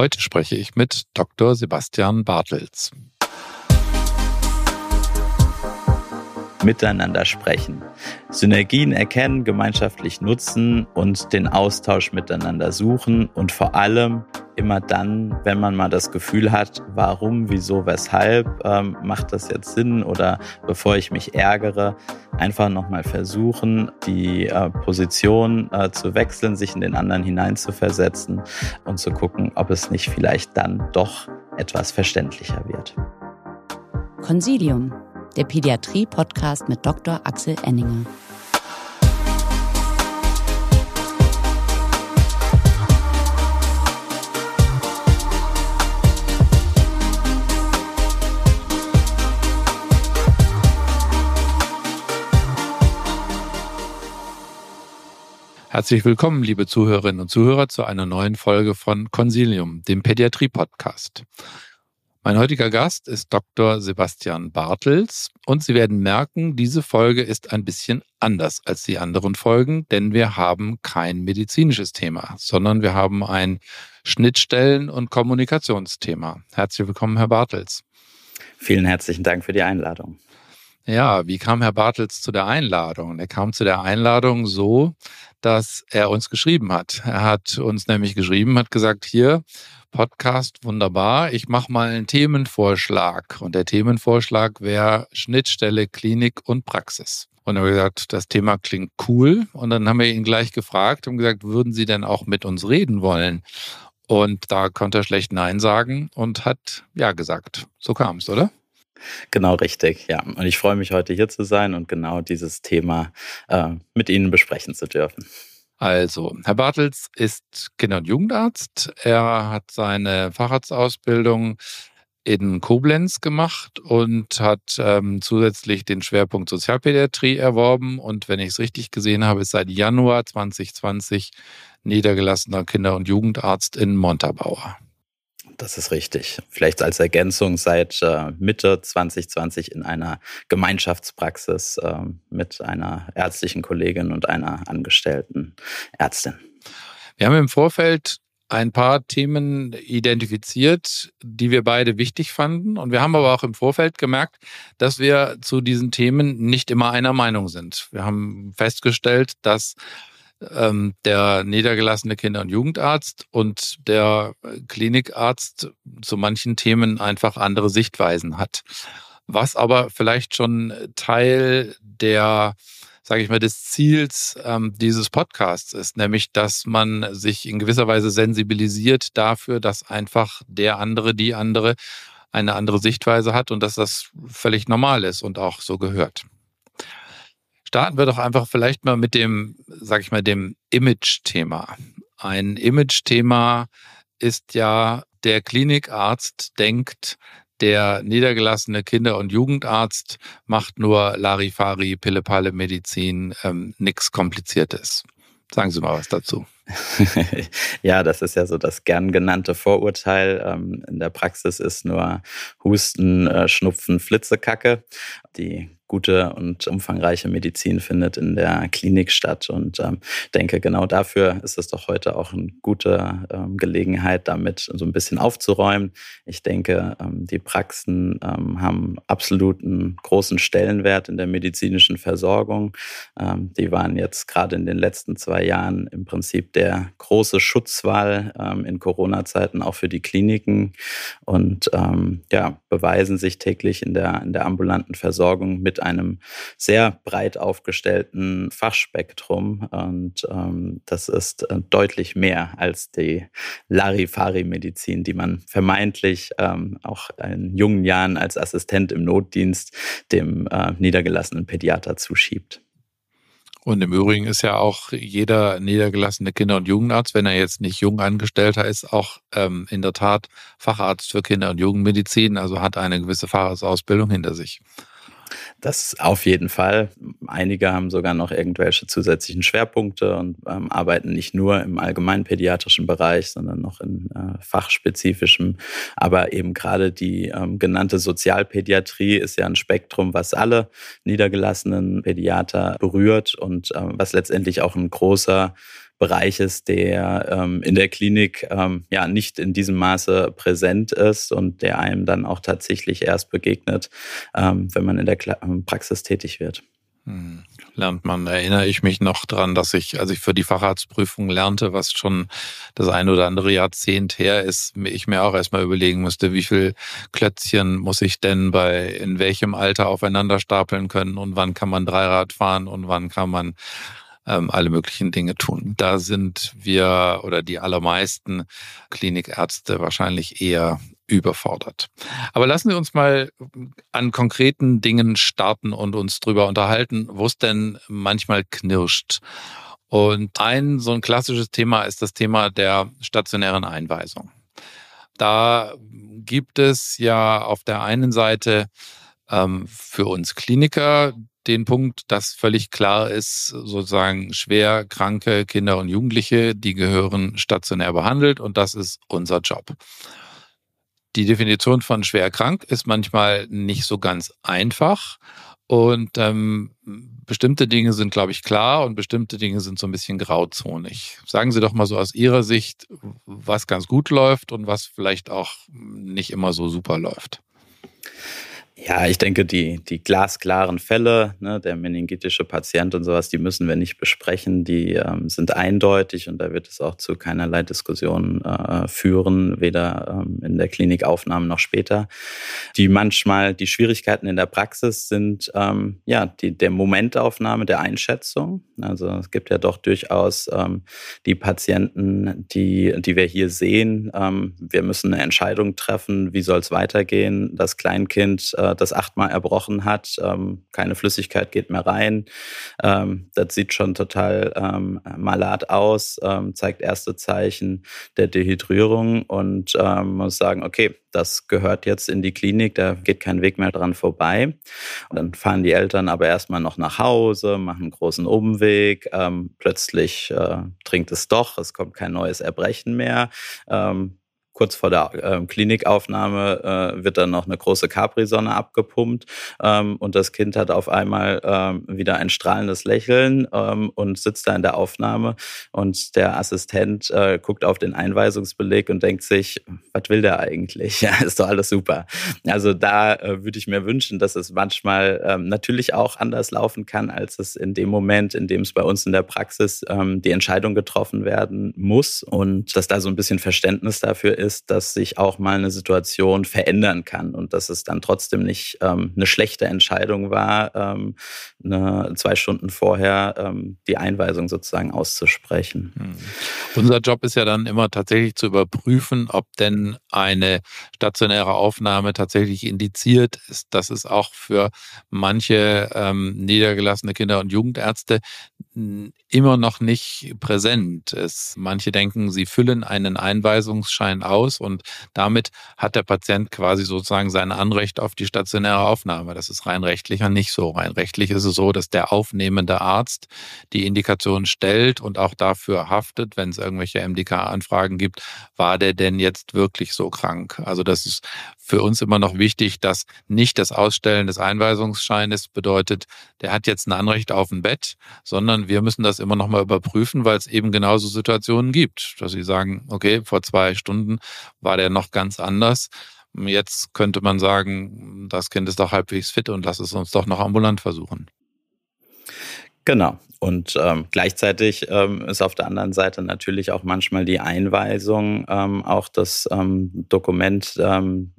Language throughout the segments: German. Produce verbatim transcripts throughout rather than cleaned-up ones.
Heute spreche ich mit Doktor Sebastian Bartels. Miteinander sprechen, Synergien erkennen, gemeinschaftlich nutzen und den Austausch miteinander suchen und vor allem immer dann, wenn man mal das Gefühl hat, warum, wieso, weshalb, ähm, macht das jetzt Sinn oder bevor ich mich ärgere, einfach nochmal versuchen, die äh, Position äh, zu wechseln, sich in den anderen hineinzuversetzen und zu gucken, ob es nicht vielleicht dann doch etwas verständlicher wird. Consilium, der Pädiatrie-Podcast mit Doktor Axel Enninger. Herzlich willkommen, liebe Zuhörerinnen und Zuhörer, zu einer neuen Folge von Consilium, dem Pädiatrie-Podcast. Mein heutiger Gast ist Doktor Sebastian Bartels und Sie werden merken, diese Folge ist ein bisschen anders als die anderen Folgen, denn wir haben kein medizinisches Thema, sondern wir haben ein Schnittstellen- und Kommunikationsthema. Herzlich willkommen, Herr Bartels. Vielen herzlichen Dank für die Einladung. Ja, wie kam Herr Bartels zu der Einladung? Er kam zu der Einladung so, dass er uns geschrieben hat. Er hat uns nämlich geschrieben, hat gesagt, hier, Podcast, wunderbar, ich mache mal einen Themenvorschlag. Und der Themenvorschlag wäre Schnittstelle Klinik und Praxis. Und er hat gesagt, das Thema klingt cool. Und dann haben wir ihn gleich gefragt und gesagt, würden Sie denn auch mit uns reden wollen? Und da konnte er schlecht Nein sagen und hat Ja gesagt. So kam es, oder? Genau richtig, ja. Und ich freue mich, heute hier zu sein und genau dieses Thema äh, mit Ihnen besprechen zu dürfen. Also, Herr Bartels ist Kinder- und Jugendarzt. Er hat seine Facharztausbildung in Koblenz gemacht und hat ähm, zusätzlich den Schwerpunkt Sozialpädiatrie erworben. Und wenn ich es richtig gesehen habe, ist seit Januar zwanzig zwanzig niedergelassener Kinder- und Jugendarzt in Montabaur. Das ist richtig. Vielleicht als Ergänzung seit äh, Mitte zwanzig zwanzig in einer Gemeinschaftspraxis äh, mit einer ärztlichen Kollegin und einer angestellten Ärztin. Wir haben im Vorfeld ein paar Themen identifiziert, die wir beide wichtig fanden. Und wir haben aber auch im Vorfeld gemerkt, dass wir zu diesen Themen nicht immer einer Meinung sind. Wir haben festgestellt, dass der niedergelassene Kinder- und Jugendarzt und der Klinikarzt zu manchen Themen einfach andere Sichtweisen hat. Was aber vielleicht schon Teil der, sage ich mal, des Ziels ähm, dieses Podcasts ist, nämlich, dass man sich in gewisser Weise sensibilisiert dafür, dass einfach der andere, die andere eine andere Sichtweise hat und dass das völlig normal ist und auch so gehört. Starten wir doch einfach vielleicht mal mit dem, sag ich mal, dem Image-Thema. Ein Image-Thema ist ja, der Klinikarzt denkt, der niedergelassene Kinder- und Jugendarzt macht nur Larifari, Pillepalle Medizin, ähm, nichts Kompliziertes. Sagen Sie mal was dazu. Ja, das ist ja so das gern genannte Vorurteil. In der Praxis ist nur Husten, Schnupfen, Flitzekacke. Die gute und umfangreiche Medizin findet in der Klinik statt. Und ich denke, genau dafür ist es doch heute auch eine gute Gelegenheit, damit so ein bisschen aufzuräumen. Ich denke, die Praxen haben absolut einen großen Stellenwert in der medizinischen Versorgung. Die waren jetzt gerade in den letzten zwei Jahren im Prinzip der der große Schutzwall ähm, in Corona-Zeiten auch für die Kliniken und ähm, ja, beweisen sich täglich in der, in der ambulanten Versorgung mit einem sehr breit aufgestellten Fachspektrum. Und ähm, das ist äh, deutlich mehr als die Larifari-Medizin, die man vermeintlich ähm, auch in jungen Jahren als Assistent im Notdienst dem äh, niedergelassenen Pädiater zuschiebt. Und im Übrigen ist ja auch jeder niedergelassene Kinder- und Jugendarzt, wenn er jetzt nicht jung Angestellter ist, auch ähm, in der Tat Facharzt für Kinder- und Jugendmedizin, also hat eine gewisse Facharztausbildung hinter sich. Das auf jeden Fall. Einige haben sogar noch irgendwelche zusätzlichen Schwerpunkte und ähm, arbeiten nicht nur im allgemeinen pädiatrischen Bereich, sondern noch in äh, fachspezifischem. Aber eben gerade die ähm, genannte Sozialpädiatrie ist ja ein Spektrum, was alle niedergelassenen Pädiater berührt und ähm, was letztendlich auch ein großer Bereich ist, der ähm, in der Klinik ähm, ja nicht in diesem Maße präsent ist und der einem dann auch tatsächlich erst begegnet, ähm, wenn man in der Kla- Praxis tätig wird. Hm. Lernt man, erinnere ich mich noch dran, dass ich, als ich für die Facharztprüfung lernte, was schon das ein oder andere Jahrzehnt her ist, ich mir auch erstmal überlegen musste, wie viel Klötzchen muss ich denn bei, in welchem Alter aufeinander stapeln können und wann kann man Dreirad fahren und wann kann man ähm, alle möglichen Dinge tun. Da sind wir oder die allermeisten Klinikärzte wahrscheinlich eher überfordert. Aber lassen Sie uns mal an konkreten Dingen starten und uns drüber unterhalten, wo es denn manchmal knirscht. Und ein so ein klassisches Thema ist das Thema der stationären Einweisung. Da gibt es ja auf der einen Seite ähm, für uns Kliniker den Punkt, dass völlig klar ist, sozusagen schwer kranke Kinder und Jugendliche, die gehören stationär behandelt und das ist unser Job. Die Definition von schwer krank ist manchmal nicht so ganz einfach und ähm, bestimmte Dinge sind, glaube ich, klar und bestimmte Dinge sind so ein bisschen grauzonig. Sagen Sie doch mal so aus Ihrer Sicht, was ganz gut läuft und was vielleicht auch nicht immer so super läuft. Ja, ich denke, die, die glasklaren Fälle, ne, der meningitische Patient und sowas, die müssen wir nicht besprechen. Die ähm, sind eindeutig und da wird es auch zu keinerlei Diskussionen äh, führen, weder ähm, in der Klinikaufnahme noch später. Die manchmal, die Schwierigkeiten in der Praxis sind ähm, ja die, der Momentaufnahme der Einschätzung. Also es gibt ja doch durchaus ähm, die Patienten, die, die wir hier sehen. Ähm, wir müssen eine Entscheidung treffen, wie soll es weitergehen. Das Kleinkind äh, das achtmal erbrochen hat, keine Flüssigkeit geht mehr rein, das sieht schon total malat aus, zeigt erste Zeichen der Dehydrierung und muss sagen, okay, das gehört jetzt in die Klinik, da geht kein Weg mehr dran vorbei. Und dann fahren die Eltern aber erstmal noch nach Hause, machen einen großen Umweg, plötzlich trinkt es doch, es kommt kein neues Erbrechen mehr. Kurz vor der äh, Klinikaufnahme äh, wird dann noch eine große Capri-Sonne abgepumpt ähm, und das Kind hat auf einmal ähm, wieder ein strahlendes Lächeln ähm, und sitzt da in der Aufnahme und der Assistent äh, guckt auf den Einweisungsbeleg und denkt sich, was will der eigentlich? Ja, ist doch alles super. Also da äh, würde ich mir wünschen, dass es manchmal ähm, natürlich auch anders laufen kann, als es in dem Moment, in dem es bei uns in der Praxis ähm, die Entscheidung getroffen werden muss und dass da so ein bisschen Verständnis dafür ist, dass sich auch mal eine Situation verändern kann und dass es dann trotzdem nicht ähm, eine schlechte Entscheidung war, ähm, eine, zwei Stunden vorher ähm, die Einweisung sozusagen auszusprechen. Mhm. Unser Job ist ja dann immer tatsächlich zu überprüfen, ob denn eine stationäre Aufnahme tatsächlich indiziert ist. Das ist auch für manche ähm, niedergelassene Kinder- und Jugendärzte immer noch nicht präsent ist. Manche denken, sie füllen einen Einweisungsschein aus und damit hat der Patient quasi sozusagen sein Anrecht auf die stationäre Aufnahme. Das ist rein rechtlich ja nicht so. Rein rechtlich ist es so, dass der aufnehmende Arzt die Indikation stellt und auch dafür haftet, wenn es irgendwelche M D K-Anfragen gibt, war der denn jetzt wirklich so krank? Also das ist für uns immer noch wichtig, dass nicht das Ausstellen des Einweisungsscheines bedeutet, der hat jetzt ein Anrecht auf ein Bett, sondern wir müssen das immer noch mal überprüfen, weil es eben genauso Situationen gibt, dass sie sagen, okay, vor zwei Stunden war der noch ganz anders. Jetzt könnte man sagen, das Kind ist doch halbwegs fit und lass es uns doch noch ambulant versuchen. Genau. Und ähm, gleichzeitig ähm, ist auf der anderen Seite natürlich auch manchmal die Einweisung ähm, auch das ähm, Dokument ähm,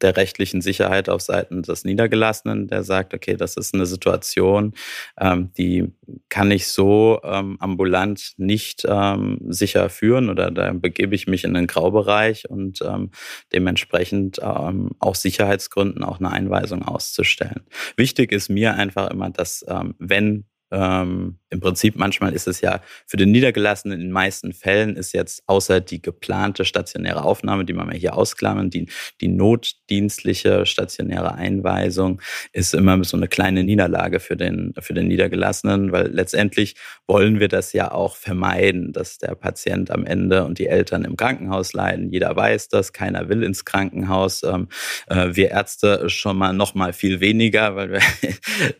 der rechtlichen Sicherheit auf Seiten des Niedergelassenen, der sagt, okay, das ist eine Situation, ähm, die kann ich so ähm, ambulant nicht ähm, sicher führen oder da begebe ich mich in den Graubereich und ähm, dementsprechend ähm, aus Sicherheitsgründen auch eine Einweisung auszustellen. Wichtig ist mir einfach immer, dass ähm, wenn Ähm, im Prinzip manchmal ist es ja für den Niedergelassenen in den meisten Fällen ist jetzt außer die geplante stationäre Aufnahme, die man mal hier ausklammern, die, die notdienstliche stationäre Einweisung ist immer so eine kleine Niederlage für den, für den Niedergelassenen, weil letztendlich wollen wir das ja auch vermeiden, dass der Patient am Ende und die Eltern im Krankenhaus leiden. Jeder weiß das, keiner will ins Krankenhaus. Ähm, äh, wir Ärzte schon mal noch mal viel weniger, weil wir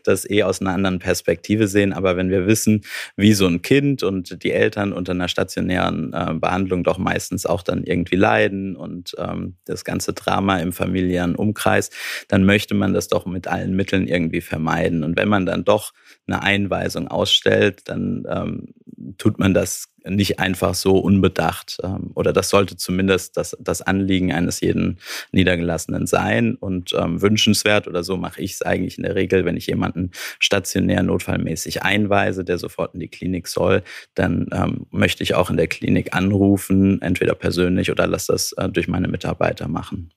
das eh aus einer anderen Perspektive sehen. sehen, aber wenn wir wissen, wie so ein Kind und die Eltern unter einer stationären äh, Behandlung doch meistens auch dann irgendwie leiden und ähm, das ganze Drama im familiären Umkreis, dann möchte man das doch mit allen Mitteln irgendwie vermeiden. Und wenn man dann doch eine Einweisung ausstellt, dann ähm, tut man das nicht einfach so unbedacht. Ähm, oder das sollte zumindest das, das Anliegen eines jeden Niedergelassenen sein und ähm, wünschenswert, oder so mache ich es eigentlich in der Regel, wenn ich jemanden stationär notfallmäßig einweise, der sofort in die Klinik soll, dann ähm, möchte ich auch in der Klinik anrufen, entweder persönlich oder lasse das äh, durch meine Mitarbeiter machen.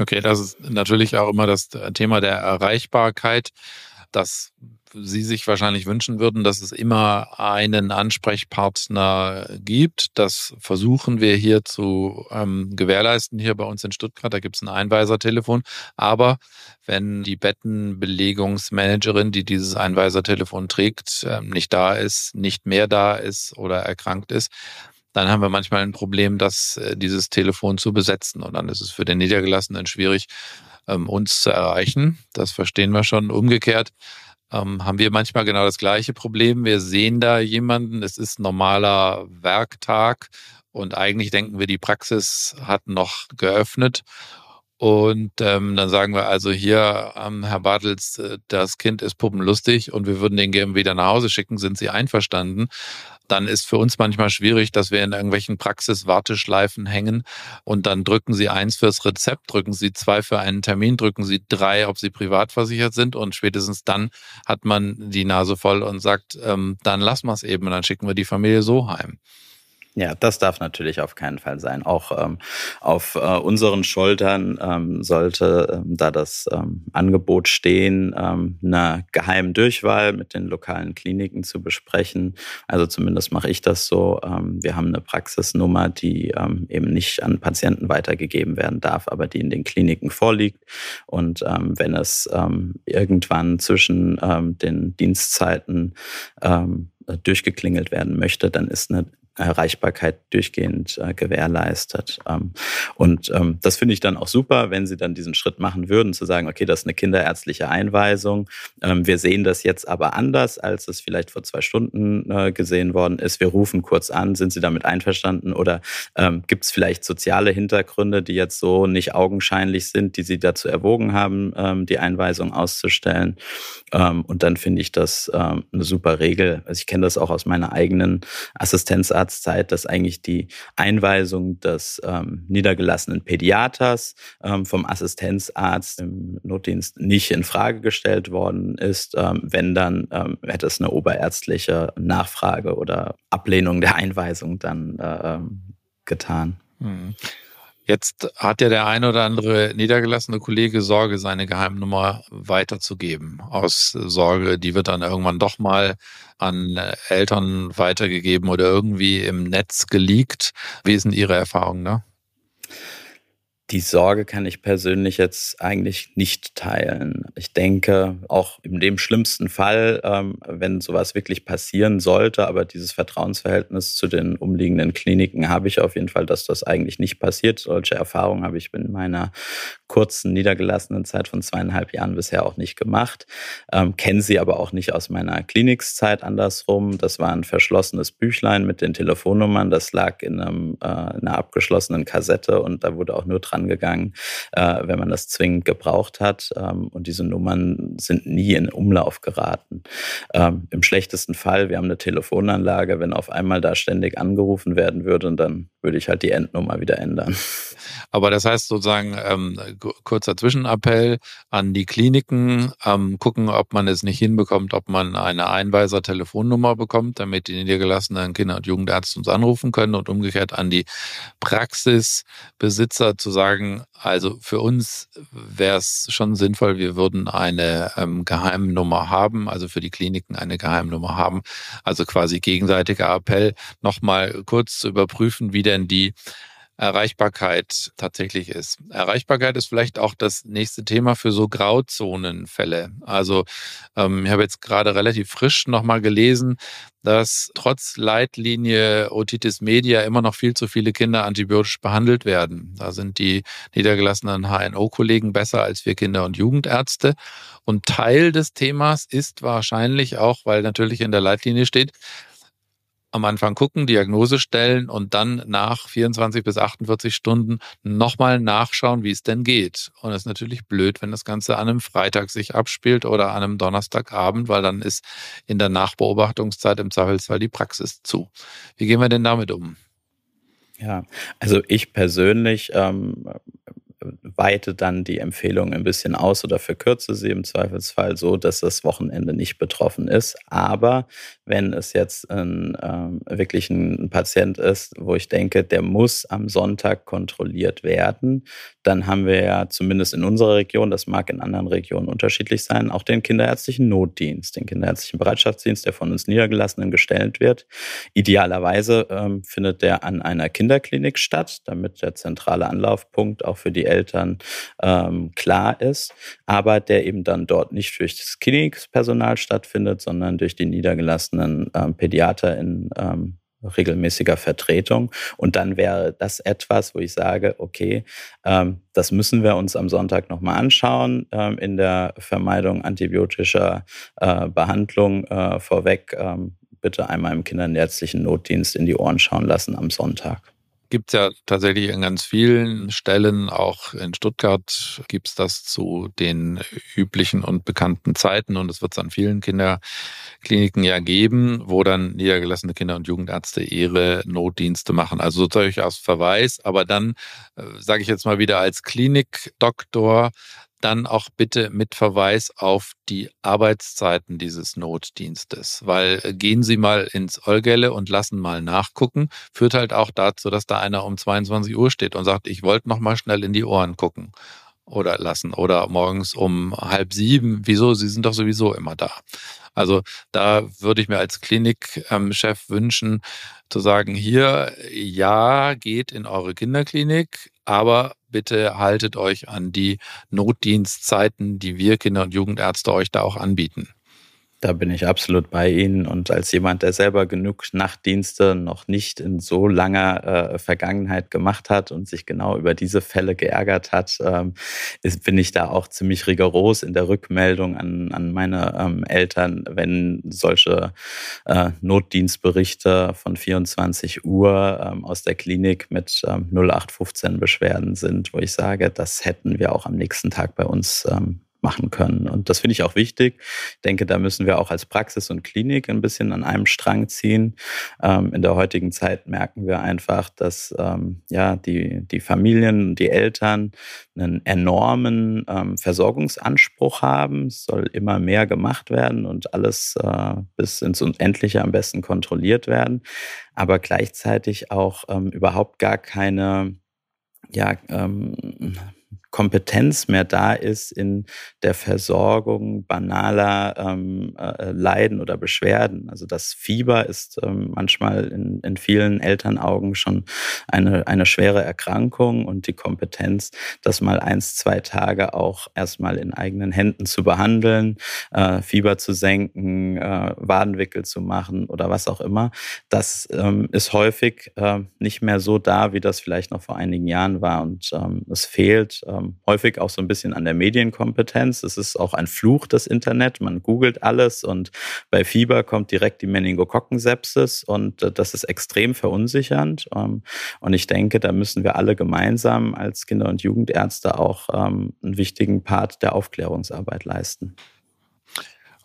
Okay, das ist natürlich auch immer das Thema der Erreichbarkeit, dass Sie sich wahrscheinlich wünschen würden, dass es immer einen Ansprechpartner gibt. Das versuchen wir hier zu ähm, gewährleisten, hier bei uns in Stuttgart. Da gibt es ein Einweisertelefon. Aber wenn die Bettenbelegungsmanagerin, die dieses Einweisertelefon trägt, ähm, nicht da ist, nicht mehr da ist oder erkrankt ist, dann haben wir manchmal ein Problem, das, dieses Telefon zu besetzen. Und dann ist es für den Niedergelassenen schwierig, uns zu erreichen. Das verstehen wir schon. Umgekehrt haben wir manchmal genau das gleiche Problem. Wir sehen da jemanden, es ist normaler Werktag und eigentlich denken wir, die Praxis hat noch geöffnet. Und ähm, dann sagen wir also hier, ähm, Herr Bartels, das Kind ist puppenlustig und wir würden den gerne wieder nach Hause schicken, sind Sie einverstanden? Dann ist für uns manchmal schwierig, dass wir in irgendwelchen Praxis-Warteschleifen hängen und dann drücken Sie eins fürs Rezept, drücken Sie zwei für einen Termin, drücken Sie drei, ob Sie privat versichert sind, und spätestens dann hat man die Nase voll und sagt, ähm, dann lassen wir es eben und dann schicken wir die Familie so heim. Ja, das darf natürlich auf keinen Fall sein. Auch ähm, auf äh, unseren Schultern ähm, sollte ähm, da das ähm, Angebot stehen, ähm, eine geheime Durchwahl mit den lokalen Kliniken zu besprechen. Also zumindest mache ich das so. Ähm, wir haben eine Praxisnummer, die ähm, eben nicht an Patienten weitergegeben werden darf, aber die in den Kliniken vorliegt. Und ähm, wenn es ähm, irgendwann zwischen ähm, den Dienstzeiten ähm, durchgeklingelt werden möchte, dann ist eine Erreichbarkeit durchgehend äh, gewährleistet. Ähm, und ähm, das finde ich dann auch super, wenn Sie dann diesen Schritt machen würden, zu sagen, okay, das ist eine kinderärztliche Einweisung. Ähm, wir sehen das jetzt aber anders, als es vielleicht vor zwei Stunden äh, gesehen worden ist. Wir rufen kurz an, sind Sie damit einverstanden? Oder ähm, gibt es vielleicht soziale Hintergründe, die jetzt so nicht augenscheinlich sind, die Sie dazu erwogen haben, ähm, die Einweisung auszustellen? Ähm, und dann finde ich das ähm, eine super Regel. Also ich kenne das auch aus meiner eigenen Assistenzarzt Zeit, dass eigentlich die Einweisung des ähm, niedergelassenen Pädiaters ähm, vom Assistenzarzt im Notdienst nicht in Frage gestellt worden ist. Ähm, wenn, dann ähm, hätte es eine oberärztliche Nachfrage oder Ablehnung der Einweisung dann äh, getan. Mhm. Jetzt hat ja der ein oder andere niedergelassene Kollege Sorge, seine Geheimnummer weiterzugeben. Aus Sorge, die wird dann irgendwann doch mal an Eltern weitergegeben oder irgendwie im Netz geleakt. Wie sind Ihre Erfahrungen da? Die Sorge kann ich persönlich jetzt eigentlich nicht teilen. Ich denke, auch in dem schlimmsten Fall, wenn sowas wirklich passieren sollte, aber dieses Vertrauensverhältnis zu den umliegenden Kliniken habe ich auf jeden Fall, dass das eigentlich nicht passiert. Solche Erfahrungen habe ich in meiner kurzen niedergelassenen Zeit von zweieinhalb Jahren bisher auch nicht gemacht. Ähm, kenne sie aber auch nicht aus meiner Klinikzeit andersrum. Das war ein verschlossenes Büchlein mit den Telefonnummern. Das lag in, einem, äh, in einer abgeschlossenen Kassette und da wurde auch nur dran gegangen, äh, wenn man das zwingend gebraucht hat. Ähm, und diese Nummern sind nie in Umlauf geraten. Ähm, im schlechtesten Fall, wir haben eine Telefonanlage, wenn auf einmal da ständig angerufen werden würde, und dann würde ich halt die Endnummer wieder ändern. Aber das heißt sozusagen, ähm, kurzer Zwischenappell an die Kliniken, ähm, gucken, ob man es nicht hinbekommt, ob man eine Einweiser-Telefonnummer bekommt, damit die niedergelassenen Kinder- und Jugendärzte uns anrufen können, und umgekehrt an die Praxisbesitzer zu sagen, also für uns wäre es schon sinnvoll, wir würden eine ähm, Geheimnummer haben, also für die Kliniken eine Geheimnummer haben, also quasi gegenseitiger Appell, nochmal kurz zu überprüfen, wie denn die Erreichbarkeit tatsächlich ist. Erreichbarkeit ist vielleicht auch das nächste Thema für so Grauzonenfälle. Also ähm, ich habe jetzt gerade relativ frisch nochmal gelesen, dass trotz Leitlinie Otitis media immer noch viel zu viele Kinder antibiotisch behandelt werden. Da sind die niedergelassenen H N O-Kollegen besser als wir Kinder- und Jugendärzte. Und Teil des Themas ist wahrscheinlich auch, weil natürlich in der Leitlinie steht, am Anfang gucken, Diagnose stellen und dann nach vierundzwanzig bis achtundvierzig Stunden nochmal nachschauen, wie es denn geht. Und es ist natürlich blöd, wenn das Ganze an einem Freitag sich abspielt oder an einem Donnerstagabend, weil dann ist in der Nachbeobachtungszeit im Zweifelsfall die Praxis zu. Wie gehen wir denn damit um? Ja, also ich persönlich ähm, weite dann die Empfehlung ein bisschen aus oder verkürze sie im Zweifelsfall so, dass das Wochenende nicht betroffen ist. Aber wenn es jetzt ein, ähm, wirklich ein Patient ist, wo ich denke, der muss am Sonntag kontrolliert werden, dann haben wir ja zumindest in unserer Region, das mag in anderen Regionen unterschiedlich sein, auch den kinderärztlichen Notdienst, den kinderärztlichen Bereitschaftsdienst, der von uns Niedergelassenen gestellt wird. Idealerweise ähm, findet der an einer Kinderklinik statt, damit der zentrale Anlaufpunkt auch für die Eltern ähm, klar ist, aber der eben dann dort nicht durch das Klinikpersonal stattfindet, sondern durch die niedergelassenen ähm, Pädiater in ähm, regelmäßiger Vertretung. Und dann wäre das etwas, wo ich sage, okay, ähm, das müssen wir uns am Sonntag nochmal anschauen, ähm, in der Vermeidung antibiotischer äh, Behandlung äh, vorweg. Ähm, bitte einmal im kinderärztlichen Notdienst in die Ohren schauen lassen am Sonntag. Gibt es ja tatsächlich in ganz vielen Stellen, auch in Stuttgart gibt es das zu den üblichen und bekannten Zeiten und es wird es an vielen Kinderkliniken ja geben, wo dann niedergelassene Kinder- und Jugendärzte ihre Notdienste machen. Also sozusagen aus Verweis, aber dann, äh, sage ich jetzt mal wieder als Klinikdoktor, dann auch bitte mit Verweis auf die Arbeitszeiten dieses Notdienstes. Weil gehen Sie mal ins Olgele und lassen mal nachgucken, führt halt auch dazu, dass da einer um zweiundzwanzig Uhr steht und sagt, ich wollte noch mal schnell in die Ohren gucken oder lassen oder morgens um halb sieben. Wieso? Sie sind doch sowieso immer da. Also da würde ich mir als Klinikchef wünschen, zu sagen, hier, ja, geht in eure Kinderklinik, aber bitte haltet euch an die Notdienstzeiten, die wir Kinder- und Jugendärzte euch da auch anbieten. Da bin ich absolut bei Ihnen und als jemand, der selber genug Nachtdienste noch nicht in so langer äh, Vergangenheit gemacht hat und sich genau über diese Fälle geärgert hat, ähm, ist, bin ich da auch ziemlich rigoros in der Rückmeldung an, an meine ähm, Eltern, wenn solche äh, Notdienstberichte von vierundzwanzig Uhr ähm, aus der Klinik mit ähm, null acht fünfzehn Beschwerden sind, wo ich sage, das hätten wir auch am nächsten Tag bei uns ähm, machen können. Und das finde ich auch wichtig. Ich denke, da müssen wir auch als Praxis und Klinik ein bisschen an einem Strang ziehen. Ähm, in der heutigen Zeit merken wir einfach, dass ähm, ja, die, die Familien, die Eltern einen enormen ähm, Versorgungsanspruch haben. Es soll immer mehr gemacht werden und alles äh, bis ins Unendliche am besten kontrolliert werden. Aber gleichzeitig auch ähm, überhaupt gar keine ja, ähm, Kompetenz mehr da ist in der Versorgung banaler ähm, äh, Leiden oder Beschwerden. Also das Fieber ist ähm, manchmal in, in vielen Elternaugen schon eine, eine schwere Erkrankung und die Kompetenz, das mal eins, zwei Tage auch erstmal in eigenen Händen zu behandeln, äh, Fieber zu senken, äh, Wadenwickel zu machen oder was auch immer, das ähm, ist häufig äh, nicht mehr so da, wie das vielleicht noch vor einigen Jahren war und ähm, es fehlt äh, häufig auch so ein bisschen an der Medienkompetenz. Es ist auch ein Fluch, das Internet. Man googelt alles und bei Fieber kommt direkt die Meningokokkensepsis und das ist extrem verunsichernd. Und ich denke, da müssen wir alle gemeinsam als Kinder- und Jugendärzte auch einen wichtigen Part der Aufklärungsarbeit leisten.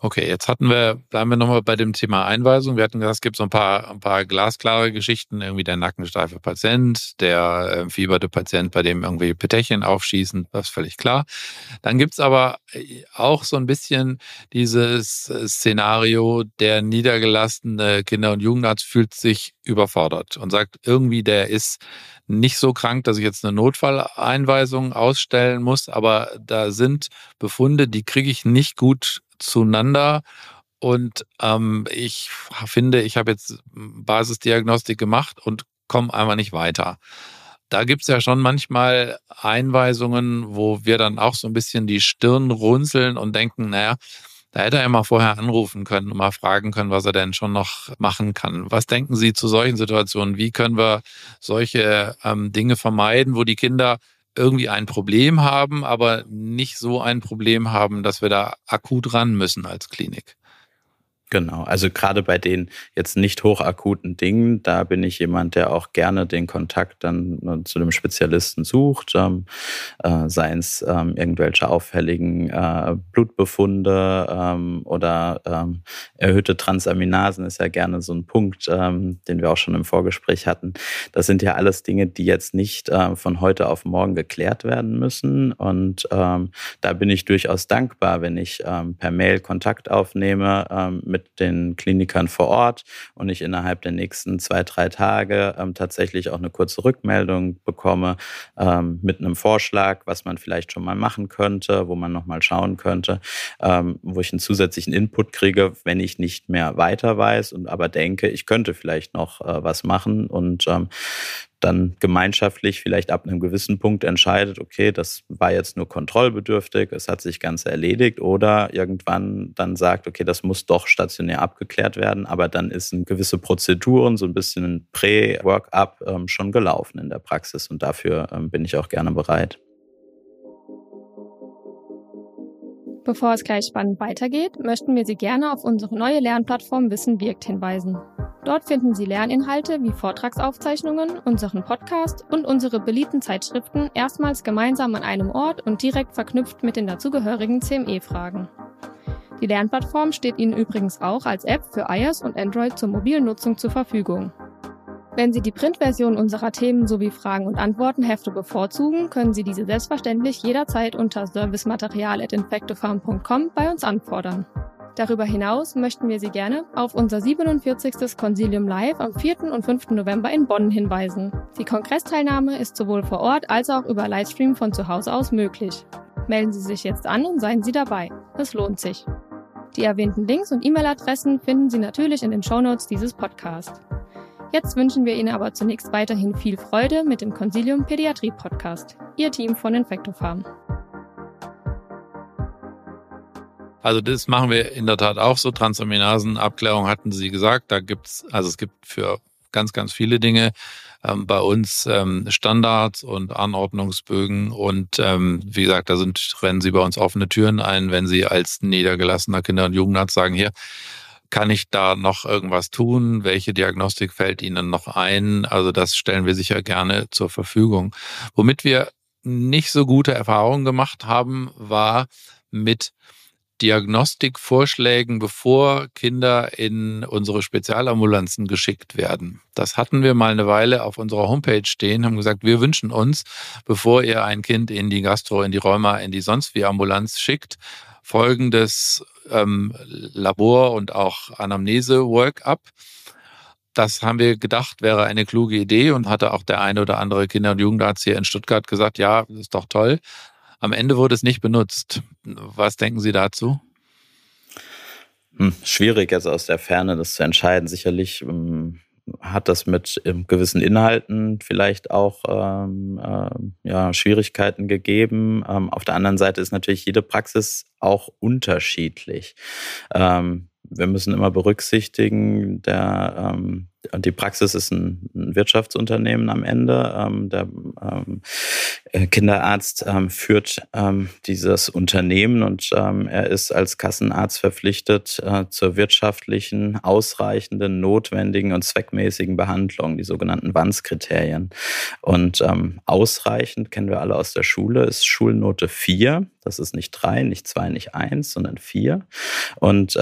Okay, jetzt hatten wir, bleiben wir nochmal bei dem Thema Einweisung. Wir hatten gesagt, es gibt so ein paar, ein paar glasklare Geschichten, irgendwie der nackensteife Patient, der äh, fieberte Patient, bei dem irgendwie Petechien aufschießen, das ist völlig klar. Dann gibt es aber auch so ein bisschen dieses Szenario, der niedergelassene Kinder- und Jugendarzt fühlt sich überfordert und sagt, irgendwie der ist nicht so krank, dass ich jetzt eine Notfalleinweisung ausstellen muss, aber da sind Befunde, die kriege ich nicht gut zueinander und ähm, ich finde, ich habe jetzt Basisdiagnostik gemacht und komme einfach nicht weiter. Da gibt es ja schon manchmal Einweisungen, wo wir dann auch so ein bisschen die Stirn runzeln und denken, naja, da hätte er ja mal vorher anrufen können und mal fragen können, was er denn schon noch machen kann. Was denken Sie zu solchen Situationen? Wie können wir solche ähm, Dinge vermeiden, wo die Kinder irgendwie ein Problem haben, aber nicht so ein Problem haben, dass wir da akut ran müssen als Klinik? Genau, also gerade bei den jetzt nicht hochakuten Dingen, da bin ich jemand, der auch gerne den Kontakt dann zu dem Spezialisten sucht, ähm, äh, seien es ähm, irgendwelche auffälligen äh, Blutbefunde ähm, oder ähm, erhöhte Transaminasen ist ja gerne so ein Punkt, ähm, den wir auch schon im Vorgespräch hatten. Das sind ja alles Dinge, die jetzt nicht äh, von heute auf morgen geklärt werden müssen, und ähm, da bin ich durchaus dankbar, wenn ich ähm, per Mail Kontakt aufnehme ähm, mit den Klinikern vor Ort und ich innerhalb der nächsten zwei, drei Tage ähm, tatsächlich auch eine kurze Rückmeldung bekomme ähm, mit einem Vorschlag, was man vielleicht schon mal machen könnte, wo man nochmal schauen könnte, ähm, wo ich einen zusätzlichen Input kriege, wenn ich nicht mehr weiter weiß und aber denke, ich könnte vielleicht noch äh, was machen, und ähm, dann gemeinschaftlich vielleicht ab einem gewissen Punkt entscheidet, okay, das war jetzt nur kontrollbedürftig, es hat sich ganz erledigt, oder irgendwann dann sagt, okay, das muss doch stationär abgeklärt werden, aber dann ist eine gewisse Prozeduren, so ein bisschen ein Prä-Workup ähm, schon gelaufen in der Praxis, und dafür ähm, bin ich auch gerne bereit. Bevor es gleich spannend weitergeht, möchten wir Sie gerne auf unsere neue Lernplattform Wissen wirkt hinweisen. Dort finden Sie Lerninhalte wie Vortragsaufzeichnungen, unseren Podcast und unsere beliebten Zeitschriften erstmals gemeinsam an einem Ort und direkt verknüpft mit den dazugehörigen C M E-Fragen. Die Lernplattform steht Ihnen übrigens auch als App für iOS und Android zur mobilen Nutzung zur Verfügung. Wenn Sie die Printversion unserer Themen sowie Fragen- und Antwortenhefte bevorzugen, können Sie diese selbstverständlich jederzeit unter servicematerial at infectopharm punkt com bei uns anfordern. Darüber hinaus möchten wir Sie gerne auf unser siebenundvierzigste Consilium Live am vierten und fünften November in Bonn hinweisen. Die Kongressteilnahme ist sowohl vor Ort als auch über Livestream von zu Hause aus möglich. Melden Sie sich jetzt an und seien Sie dabei. Es lohnt sich. Die erwähnten Links und E-Mail-Adressen finden Sie natürlich in den Shownotes dieses Podcasts. Jetzt wünschen wir Ihnen aber zunächst weiterhin viel Freude mit dem Consilium Pädiatrie Podcast. Ihr Team von InfectoPharm. Also das machen wir in der Tat auch so. Transaminasenabklärung hatten Sie gesagt. Da gibt's, also es gibt für ganz, ganz viele Dinge ähm, bei uns ähm, Standards und Anordnungsbögen. Und ähm, wie gesagt, da sind, rennen Sie bei uns offene Türen ein, wenn Sie als niedergelassener Kinder- und Jugendarzt sagen, hier, kann ich da noch irgendwas tun? Welche Diagnostik fällt Ihnen noch ein? Also das stellen wir sicher gerne zur Verfügung. Womit wir nicht so gute Erfahrungen gemacht haben, war mit Diagnostikvorschlägen, bevor Kinder in unsere Spezialambulanzen geschickt werden. Das hatten wir mal eine Weile auf unserer Homepage stehen, haben gesagt, wir wünschen uns, bevor ihr ein Kind in die Gastro, in die Rheuma, in die sonst wie Ambulanz schickt, folgendes ähm, Labor- und auch Anamnese-Workup. Das haben wir gedacht, wäre eine kluge Idee, und hatte auch der eine oder andere Kinder- und Jugendarzt hier in Stuttgart gesagt, ja, das ist doch toll. Am Ende wurde es nicht benutzt. Was denken Sie dazu? Hm, schwierig, also aus der Ferne das zu entscheiden. Sicherlich ähm hat das mit gewissen Inhalten vielleicht auch ähm, äh, ja, Schwierigkeiten gegeben. Ähm, auf der anderen Seite ist natürlich jede Praxis auch unterschiedlich. Ähm, wir müssen immer berücksichtigen, der ähm, die Praxis ist ein Wirtschaftsunternehmen am Ende. Der Kinderarzt führt dieses Unternehmen, und er ist als Kassenarzt verpflichtet zur wirtschaftlichen, ausreichenden, notwendigen und zweckmäßigen Behandlung, die sogenannten W A N Z-Kriterien. Und ausreichend, kennen wir alle aus der Schule, ist Schulnote vier. Das ist nicht drei, nicht zwei, nicht eins, sondern vier. Und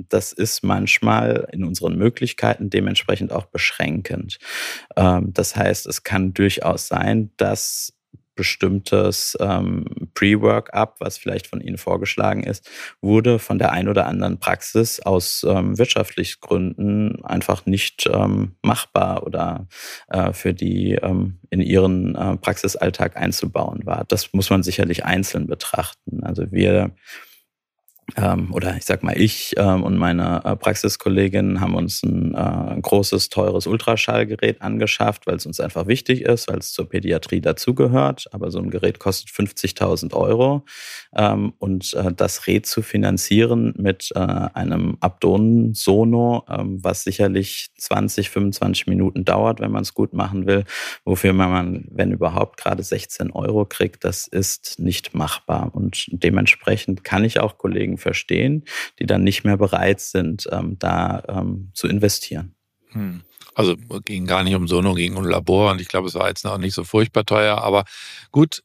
das ist manchmal in unseren Möglichkeiten dementsprechend auch beschränkend. Das heißt, es kann durchaus sein, dass bestimmtes Pre-Workup, was vielleicht von Ihnen vorgeschlagen ist, wurde von der einen oder anderen Praxis aus wirtschaftlichen Gründen einfach nicht machbar oder für die in ihren Praxisalltag einzubauen war. Das muss man sicherlich einzeln betrachten. Also wir ähm, oder ich sag mal ich ähm, und meine äh, Praxiskollegin haben uns ein, äh, ein großes, teures Ultraschallgerät angeschafft, weil es uns einfach wichtig ist, weil es zur Pädiatrie dazugehört. Aber so ein Gerät kostet fünfzigtausend Euro ähm, und äh, das Gerät zu finanzieren mit äh, einem Abdomen-Sono, äh, was sicherlich zwanzig, fünfundzwanzig Minuten dauert, wenn man es gut machen will, wofür man, wenn überhaupt, gerade sechzehn Euro kriegt, das ist nicht machbar. Und dementsprechend kann ich auch Kollegen verstehen, die dann nicht mehr bereit sind, ähm, da ähm, zu investieren. Hm. Also ging gar nicht um Sono, ging um Labor und ich glaube, es war jetzt noch nicht so furchtbar teuer, aber gut,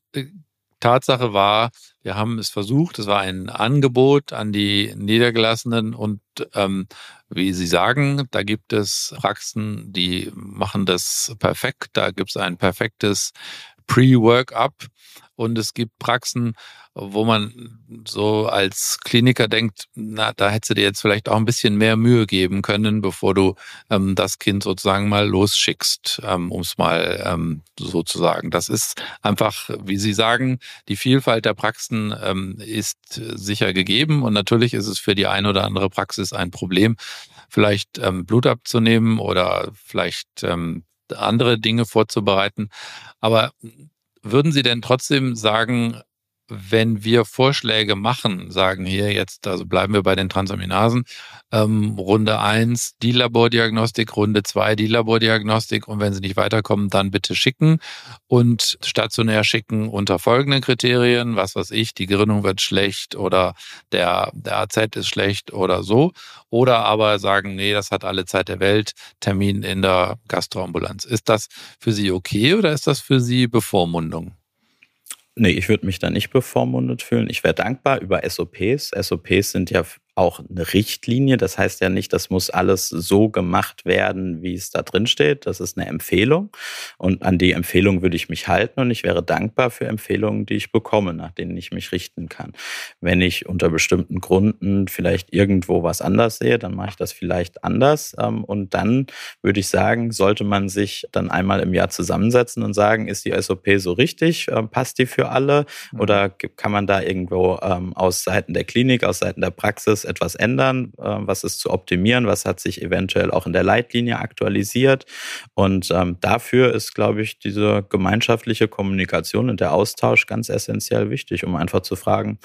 Tatsache war, wir haben es versucht, es war ein Angebot an die Niedergelassenen und ähm, wie Sie sagen, da gibt es Praxen, die machen das perfekt, da gibt es ein perfektes Pre-Workup und es gibt Praxen, wo man so als Kliniker denkt, na, da hättest du dir jetzt vielleicht auch ein bisschen mehr Mühe geben können, bevor du ähm, das Kind sozusagen mal losschickst, ähm, um es mal ähm, so zu sagen. Das ist einfach, wie Sie sagen, die Vielfalt der Praxen ähm, ist sicher gegeben und natürlich ist es für die eine oder andere Praxis ein Problem, vielleicht ähm, Blut abzunehmen oder vielleicht ähm, andere Dinge vorzubereiten. Aber würden Sie denn trotzdem sagen, wenn wir Vorschläge machen, sagen hier jetzt, also bleiben wir bei den Transaminasen, ähm, Runde eins die Labordiagnostik, Runde zwei die Labordiagnostik und wenn Sie nicht weiterkommen, dann bitte schicken und stationär schicken unter folgenden Kriterien, was weiß ich, die Gerinnung wird schlecht oder der, der A Z ist schlecht oder so. Oder aber sagen, nee, das hat alle Zeit der Welt, Termin in der Gastroambulanz. Ist das für Sie okay oder ist das für Sie Bevormundung? Nee, ich würde mich da nicht bevormundet fühlen. Ich wäre dankbar über S O Ps. S O Ps sind ja auch eine Richtlinie. Das heißt ja nicht, das muss alles so gemacht werden, wie es da drin steht. Das ist eine Empfehlung. Und an die Empfehlung würde ich mich halten und ich wäre dankbar für Empfehlungen, die ich bekomme, nach denen ich mich richten kann. Wenn ich unter bestimmten Gründen vielleicht irgendwo was anders sehe, dann mache ich das vielleicht anders. Und dann würde ich sagen, sollte man sich dann einmal im Jahr zusammensetzen und sagen, ist die S O P so richtig? Passt die für alle? Oder kann man da irgendwo aus Seiten der Klinik, aus Seiten der Praxis etwas ändern, was ist zu optimieren, was hat sich eventuell auch in der Leitlinie aktualisiert und ähm, dafür ist, glaube ich, diese gemeinschaftliche Kommunikation und der Austausch ganz essentiell wichtig, um einfach zu fragen,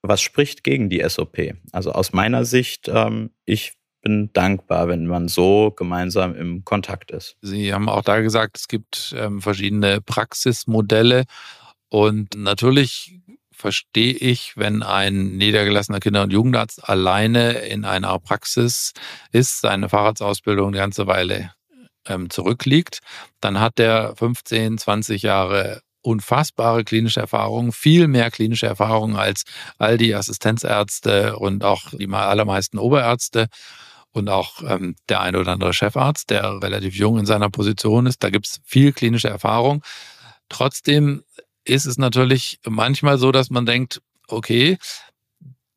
was spricht gegen die S O P? Also aus meiner Sicht, ähm, ich bin dankbar, wenn man so gemeinsam im Kontakt ist. Sie haben auch da gesagt, es gibt ähm, verschiedene Praxismodelle und natürlich verstehe ich, wenn ein niedergelassener Kinder- und Jugendarzt alleine in einer Praxis ist, seine Facharztausbildung eine ganze Weile ähm, zurückliegt, dann hat er fünfzehn, zwanzig Jahre unfassbare klinische Erfahrungen, viel mehr klinische Erfahrungen als all die Assistenzärzte und auch die allermeisten Oberärzte und auch ähm, der ein oder andere Chefarzt, der relativ jung in seiner Position ist. Da gibt es viel klinische Erfahrung. Trotzdem ist es natürlich manchmal so, dass man denkt, okay,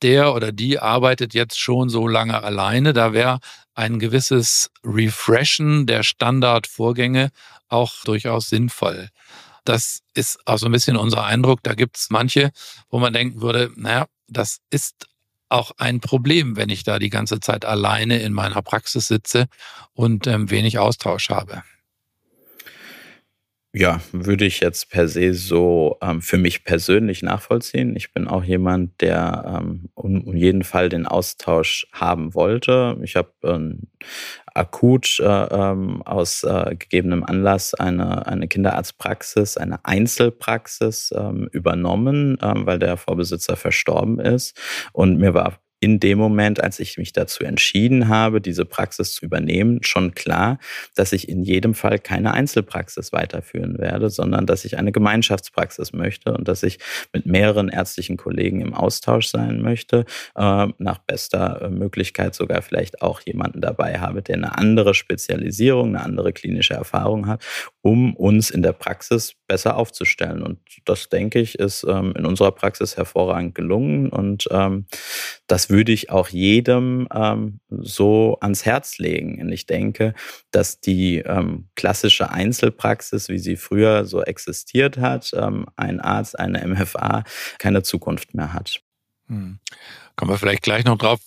der oder die arbeitet jetzt schon so lange alleine, da wäre ein gewisses Refreshen der Standardvorgänge auch durchaus sinnvoll. Das ist auch so ein bisschen unser Eindruck, da gibt es manche, wo man denken würde, naja, das ist auch ein Problem, wenn ich da die ganze Zeit alleine in meiner Praxis sitze und ähm, wenig Austausch habe. Ja, würde ich jetzt per se so ähm, für mich persönlich nachvollziehen. Ich bin auch jemand, der ähm, um, um jeden Fall den Austausch haben wollte. Ich habe ähm, akut äh, ähm, aus äh, gegebenem Anlass eine, eine Kinderarztpraxis, eine Einzelpraxis ähm, übernommen, ähm, weil der Vorbesitzer verstorben ist. Und mir war in dem Moment, als ich mich dazu entschieden habe, diese Praxis zu übernehmen, schon klar, dass ich in jedem Fall keine Einzelpraxis weiterführen werde, sondern dass ich eine Gemeinschaftspraxis möchte und dass ich mit mehreren ärztlichen Kollegen im Austausch sein möchte, äh, nach bester Möglichkeit sogar vielleicht auch jemanden dabei habe, der eine andere Spezialisierung, eine andere klinische Erfahrung hat, um uns in der Praxis besser aufzustellen. Und das, denke ich, ist ähm, in unserer Praxis hervorragend gelungen und ähm, das würde ich auch jedem ähm, so ans Herz legen. Und ich denke, dass die ähm, klassische Einzelpraxis, wie sie früher so existiert hat, ähm, ein Arzt, eine M F A, keine Zukunft mehr hat. Hm. Kommen wir vielleicht gleich noch drauf,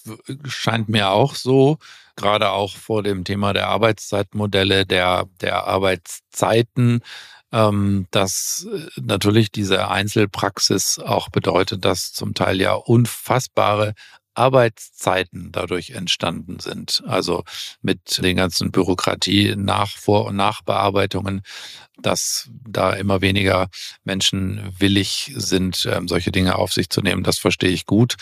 scheint mir auch so, gerade auch vor dem Thema der Arbeitszeitmodelle, der, der Arbeitszeiten, ähm, dass natürlich diese Einzelpraxis auch bedeutet, dass zum Teil ja unfassbare Arbeitszeiten dadurch entstanden sind. Also mit den ganzen Bürokratie, Nach-, Vor- und Nachbearbeitungen, dass da immer weniger Menschen willig sind, solche Dinge auf sich zu nehmen. Das verstehe ich gut.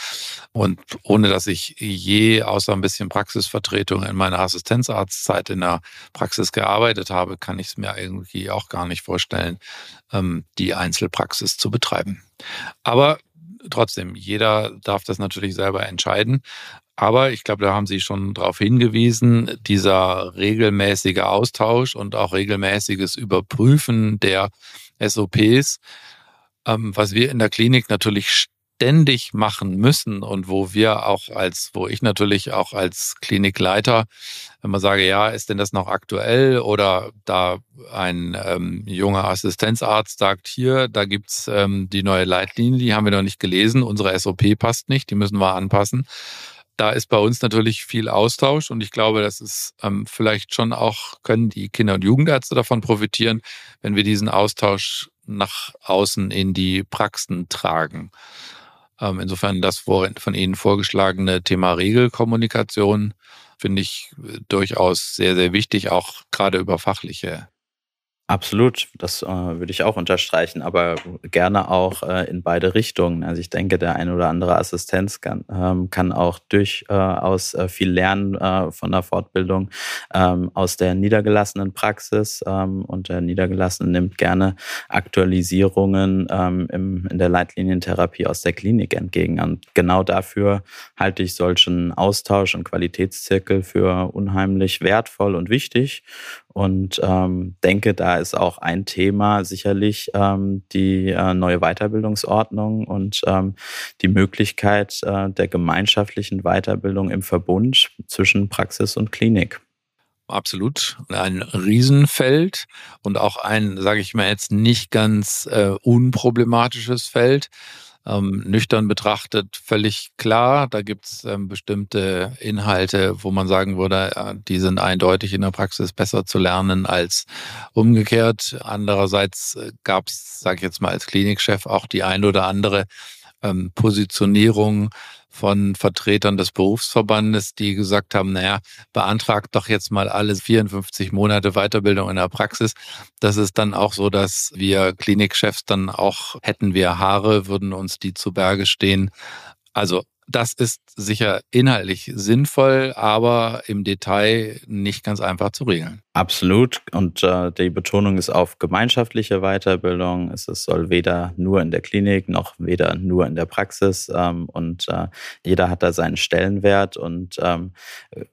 Und ohne, dass ich je außer ein bisschen Praxisvertretung in meiner Assistenzarztzeit in der Praxis gearbeitet habe, kann ich es mir irgendwie auch gar nicht vorstellen, die Einzelpraxis zu betreiben. Aber trotzdem, jeder darf das natürlich selber entscheiden. Aber ich glaube, da haben Sie schon darauf hingewiesen, dieser regelmäßige Austausch und auch regelmäßiges Überprüfen der S O Ps, ähm, was wir in der Klinik natürlich ständig machen müssen und wo wir auch als, wo ich natürlich auch als Klinikleiter immer sage, ja, ist denn das noch aktuell? Oder da ein ähm, junger Assistenzarzt sagt, hier, da gibt's ähm, die neue Leitlinie, die haben wir noch nicht gelesen, unsere S O P passt nicht, die müssen wir anpassen. Da ist bei uns natürlich viel Austausch und ich glaube, das ist ähm, vielleicht schon auch, können die Kinder- und Jugendärzte davon profitieren, wenn wir diesen Austausch nach außen in die Praxen tragen. Ähm, insofern das vor, von Ihnen vorgeschlagene Thema Regelkommunikation finde ich durchaus sehr, sehr wichtig, auch gerade über fachliche. Absolut, das äh, würde ich auch unterstreichen, aber gerne auch äh, in beide Richtungen. Also ich denke, der eine oder andere Assistenz kann, ähm, kann auch durchaus äh, viel lernen äh, von der Fortbildung ähm, aus der niedergelassenen Praxis ähm, und der Niedergelassene nimmt gerne Aktualisierungen ähm, im, in der Leitlinientherapie aus der Klinik entgegen. Und genau dafür halte ich solchen Austausch und Qualitätszirkel für unheimlich wertvoll und wichtig. Und ähm, denke, da ist auch ein Thema sicherlich ähm, die äh, neue Weiterbildungsordnung und ähm, die Möglichkeit äh, der gemeinschaftlichen Weiterbildung im Verbund zwischen Praxis und Klinik. Absolut. Ein Riesenfeld und auch ein, sage ich mal jetzt, nicht ganz äh, unproblematisches Feld. Ähm, nüchtern betrachtet völlig klar, da gibt es ähm, bestimmte Inhalte, wo man sagen würde, äh, die sind eindeutig in der Praxis besser zu lernen als umgekehrt. Andererseits äh, gab es, sage ich jetzt mal als Klinikchef, auch die ein oder andere ähm, Positionierung von Vertretern des Berufsverbandes, die gesagt haben, naja, beantragt doch jetzt mal alle vierundfünfzig Monate Weiterbildung in der Praxis. Das ist dann auch so, dass wir Klinikchefs dann auch, hätten wir Haare, würden uns die zu Berge stehen. Also das ist sicher inhaltlich sinnvoll, aber im Detail nicht ganz einfach zu regeln. Absolut. Und äh, die Betonung ist auf gemeinschaftliche Weiterbildung. Es soll weder nur in der Klinik noch weder nur in der Praxis. Ähm, und äh, jeder hat da seinen Stellenwert. Und ähm,